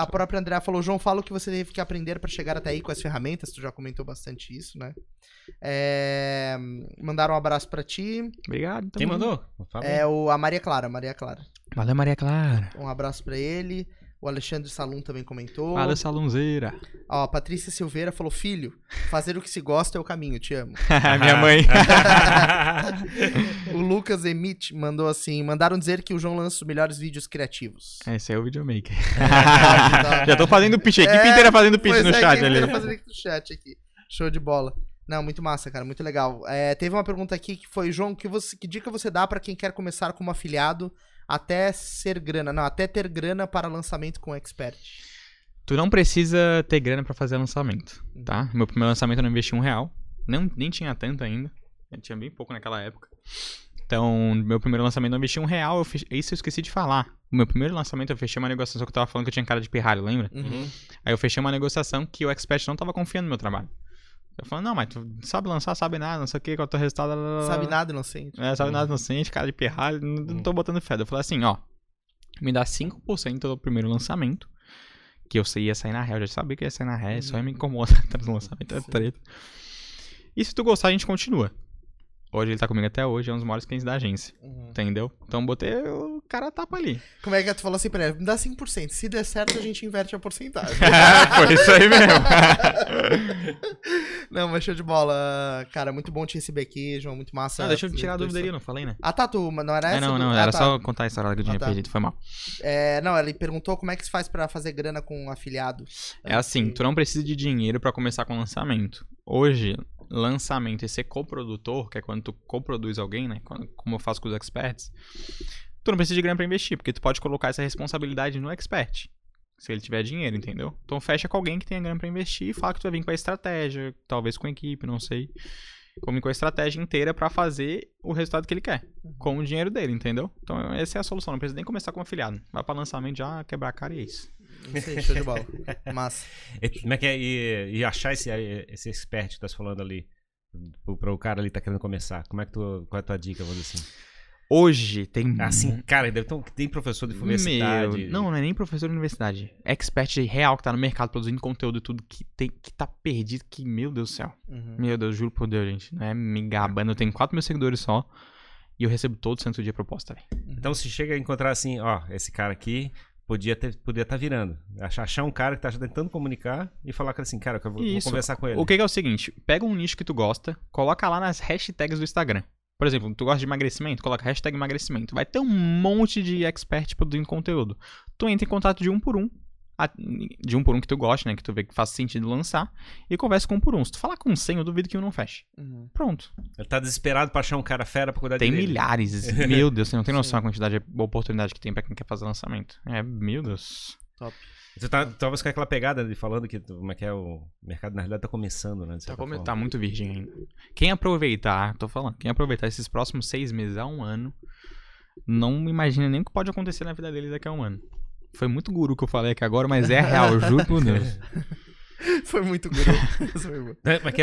a própria Andrea falou, João, fala o que você teve que aprender pra chegar até aí com as ferramentas. Tu já comentou bastante isso, né? É, mandaram um abraço pra ti. Obrigado. Quem mandou? É a Maria Clara, Valeu, Maria Clara. Um abraço pra ele. O Alexandre Salum também comentou. Fala, Salunzeira. Ó, Patrícia Silveira falou, filho, fazer o que se gosta é o caminho, te amo. Minha mãe. O Lucas Emite mandou assim, mandaram dizer que o João lança os melhores vídeos criativos. Esse é o videomaker. Já tô fazendo pitch, a equipe inteira fazendo pitch no chat ali. Show de bola. Não, muito massa, cara, muito legal. É, teve uma pergunta aqui que foi, João, que dica você dá pra quem quer começar como afiliado até ter grana para lançamento com expert? Tu não precisa ter grana para fazer lançamento, tá? Meu primeiro lançamento eu não investi R$1, nem tinha tanto ainda, eu tinha bem pouco naquela época. Então, meu primeiro lançamento eu investi R$1, isso eu esqueci de falar. O meu primeiro lançamento eu fechei uma negociação, que eu tava falando que eu tinha cara de pirralho, lembra? Uhum. Aí eu fechei uma negociação que o expert não tava confiando no meu trabalho. Eu falo, não, mas tu sabe lançar, sabe nada, não sei o que, qual é o teu resultado... Sabe nada inocente. É, sabe nada inocente, cara de pirralho, não tô botando fé. Eu falei assim, ó, me dá 5% do primeiro lançamento, que eu ia sair na ré, eu já sabia que ia sair na ré, só ia me incomodar atrás do lançamento, é treta. E se tu gostar, a gente continua. Hoje ele tá comigo até hoje, é um dos maiores clientes da agência, entendeu? Então botei o cara a tapa ali. Como é que tu falou assim pra ele? Me dá 5%, se der certo a gente inverte a porcentagem. Foi isso aí mesmo. Não, mas show de bola. Cara, muito bom te receber aqui, João, muito massa. Não, deixa eu tirar a dúvida ali, não falei, né? Ah, tá, tu, mas não era essa? Não, não, era só contar a história que eu tinha perdido, foi mal. É, não, ele perguntou como é que se faz pra fazer grana com um afiliado. É assim, tu não precisa de dinheiro pra começar com o lançamento. Hoje, lançamento e ser coprodutor, que é quando tu coproduz alguém, né? Como eu faço com os experts, tu não precisa de grana pra investir, porque tu pode colocar essa responsabilidade no expert, se ele tiver dinheiro, entendeu? Então fecha com alguém que tenha grana pra investir e fala que tu vai vir com a estratégia, talvez com a equipe, não sei, com a estratégia inteira pra fazer o resultado que ele quer, com o dinheiro dele, entendeu? Então essa é a solução, não precisa nem começar como afiliado, vai pra lançamento já, quebrar a cara e é isso. Isso aí, show de bola. Massa. Como é que é? E achar esse expert que tu tá falando ali, para o cara ali que tá querendo começar, qual é a tua dica, vamos dizer assim? Hoje tem... Assim, cara, então, tem professor de universidade... Não é nem professor de universidade. Expert real que tá no mercado produzindo conteúdo e tudo que tá perdido, que meu Deus do céu. Meu Deus, juro por Deus, gente. Não é me gabando, eu tenho 4 mil seguidores só e eu recebo todo santo dia proposta, velho. Então se chega a encontrar assim, ó, esse cara aqui... Podia estar virando. Achar um cara que tá tentando comunicar e falar assim, cara, eu vou conversar com ele. O que é o seguinte, pega um nicho que tu gosta, coloca lá nas hashtags do Instagram. Por exemplo, tu gosta de emagrecimento, coloca hashtag emagrecimento. Vai ter um monte de expert produzindo conteúdo. Tu entra em contato de um por um que tu gosta, né? Que tu vê que faz sentido lançar e conversa com um por um. Se tu falar com 100, eu duvido que um não feche. Pronto. Ele tá desesperado pra achar um cara fera pra cuidar dele. Tem milhares. Meu Deus, você não tem noção da quantidade de oportunidade que tem pra quem quer fazer lançamento. É, meu Deus. Top. Você talvez com aquela pegada de falando que como é que é o mercado, na realidade, tá começando, né? Tá muito virgem ainda. Quem aproveitar, quem aproveitar esses próximos 6 meses a 1 ano, não imagina nem o que pode acontecer na vida deles daqui a 1 ano. Foi muito guru que eu falei aqui agora, mas é real, juro por Deus. Foi muito guru. Mas que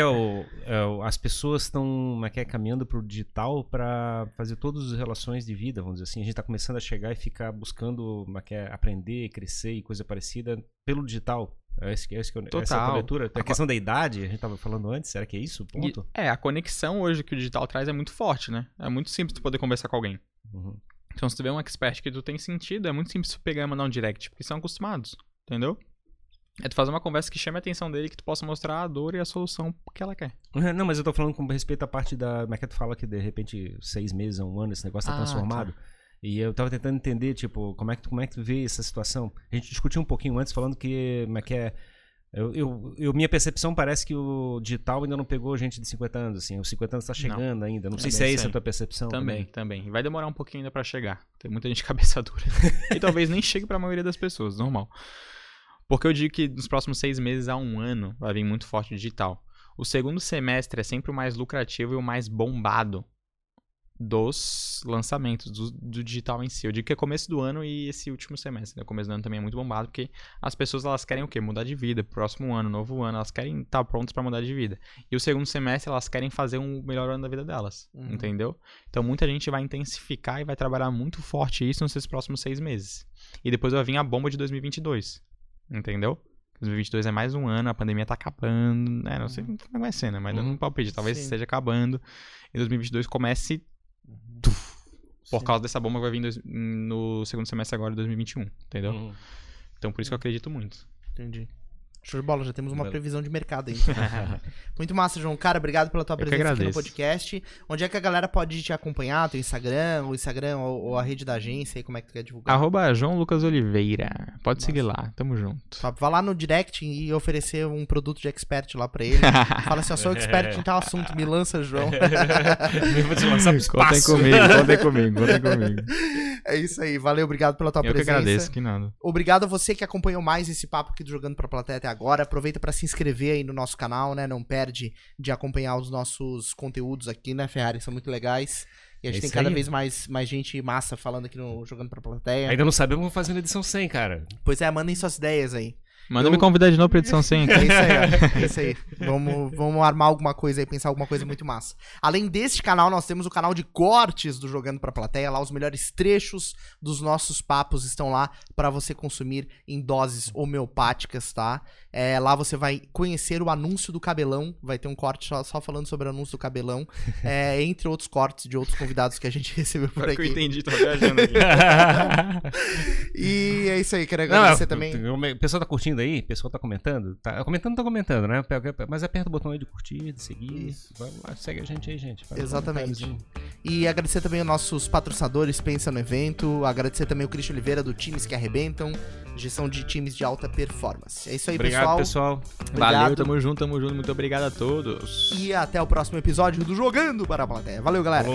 as pessoas estão caminhando pro digital para fazer todas as relações de vida, vamos dizer assim. A gente tá começando a chegar e ficar buscando aprender, crescer e coisa parecida pelo digital. Essa é a cobertura. A questão da idade, a gente tava falando antes, será que é isso? Ponto? E, a conexão hoje que o digital traz é muito forte, né? É muito simples tu poder conversar com alguém. Então, se tu vê um expert que tu tem sentido, é muito simples tu pegar e mandar um direct, porque são acostumados, entendeu? É tu fazer uma conversa que chame a atenção dele, que tu possa mostrar a dor e a solução que ela quer. Não, mas eu tô falando com respeito à parte da... Como é que tu fala que, de repente, 6 meses a 1 ano, esse negócio tá transformado? Tá. E eu tava tentando entender, tipo, como é que tu vê essa situação? A gente discutiu um pouquinho antes, falando que Minha percepção parece que o digital ainda não pegou gente de 50 anos, assim. Os 50 anos está chegando ainda. Não sei se é essa a tua percepção. Também. Vai demorar um pouquinho ainda para chegar. Tem muita gente cabeça dura. E talvez nem chegue para a maioria das pessoas, normal. Porque eu digo que nos próximos 6 meses a 1 ano vai vir muito forte o digital. O segundo semestre é sempre o mais lucrativo e o mais bombado dos lançamentos, do digital em si. Eu digo que é começo do ano e esse último semestre, né? O começo do ano também é muito bombado, porque as pessoas, elas querem o quê? Mudar de vida, próximo ano, novo ano, elas querem estar prontas para mudar de vida. E o segundo semestre, elas querem fazer um melhor ano da vida delas, entendeu? Então, muita gente vai intensificar e vai trabalhar muito forte isso nos seus próximos 6 meses. E depois vai vir a bomba de 2022, entendeu? 2022 é mais um ano, a pandemia tá acabando, né? Não sei como vai ser, né? Mas dando um palpite, talvez esteja acabando. E 2022 comece... Por causa dessa bomba que vai vir no segundo semestre agora de 2021, entendeu? Então, por isso que eu acredito muito. Entendi. Show de bola, já temos uma previsão de mercado aí. Muito massa, João. Cara, obrigado pela tua presença aqui no podcast. Onde é que a galera pode te acompanhar? Teu Instagram, ou a rede da agência aí, como é que tu quer divulgar? @JoãoLucasOliveira. Pode seguir lá, tamo junto. Tá, vai lá no direct e oferecer um produto de expert lá pra ele. Fala assim, eu sou expert em tal assunto, me lança, João. Eu vou te lançar pro espaço. Contem comigo. É isso aí, valeu, obrigado pela tua presença. Eu que agradeço, que nada. Obrigado a você que acompanhou mais esse papo aqui do Jogando pra Plateia até agora. Aproveita para se inscrever aí no nosso canal, né? Não perde de acompanhar os nossos conteúdos aqui, né, Ferrari? São muito legais. E a gente tem cada vez mais gente massa falando aqui no Jogando pra Plateia. Ainda não sabemos como fazer na edição 100, cara. Pois é, mandem suas ideias aí. Manda me convidar de novo pra edição 100. É isso aí, ó. É isso aí. Vamos armar alguma coisa aí, pensar alguma coisa muito massa. Além deste canal, nós temos o canal de cortes do Jogando pra Plateia. Lá os melhores trechos dos nossos papos estão lá pra você consumir em doses homeopáticas, tá? Lá você vai conhecer o anúncio do cabelão. Vai ter um corte só falando sobre o anúncio do cabelão. Entre outros cortes de outros convidados que a gente recebeu por aqui. Que eu entendi, tô viajando aqui. E é isso aí, quero agradecer também. O pessoal tá curtindo aí? O pessoal tá comentando? Tá comentando, né? Mas aperta o botão aí de curtir, de seguir. Isso. Vai lá, segue a gente aí, gente. Exatamente. E agradecer também aos nossos patrocinadores, Pensa no Evento. Agradecer também o Cristian Oliveira do Times que Arrebentam, gestão de times de alta performance. É isso aí, pessoal. Obrigado, pessoal. Valeu, tamo junto. Muito obrigado a todos. E até o próximo episódio do Jogando para a Plateia. Valeu, galera.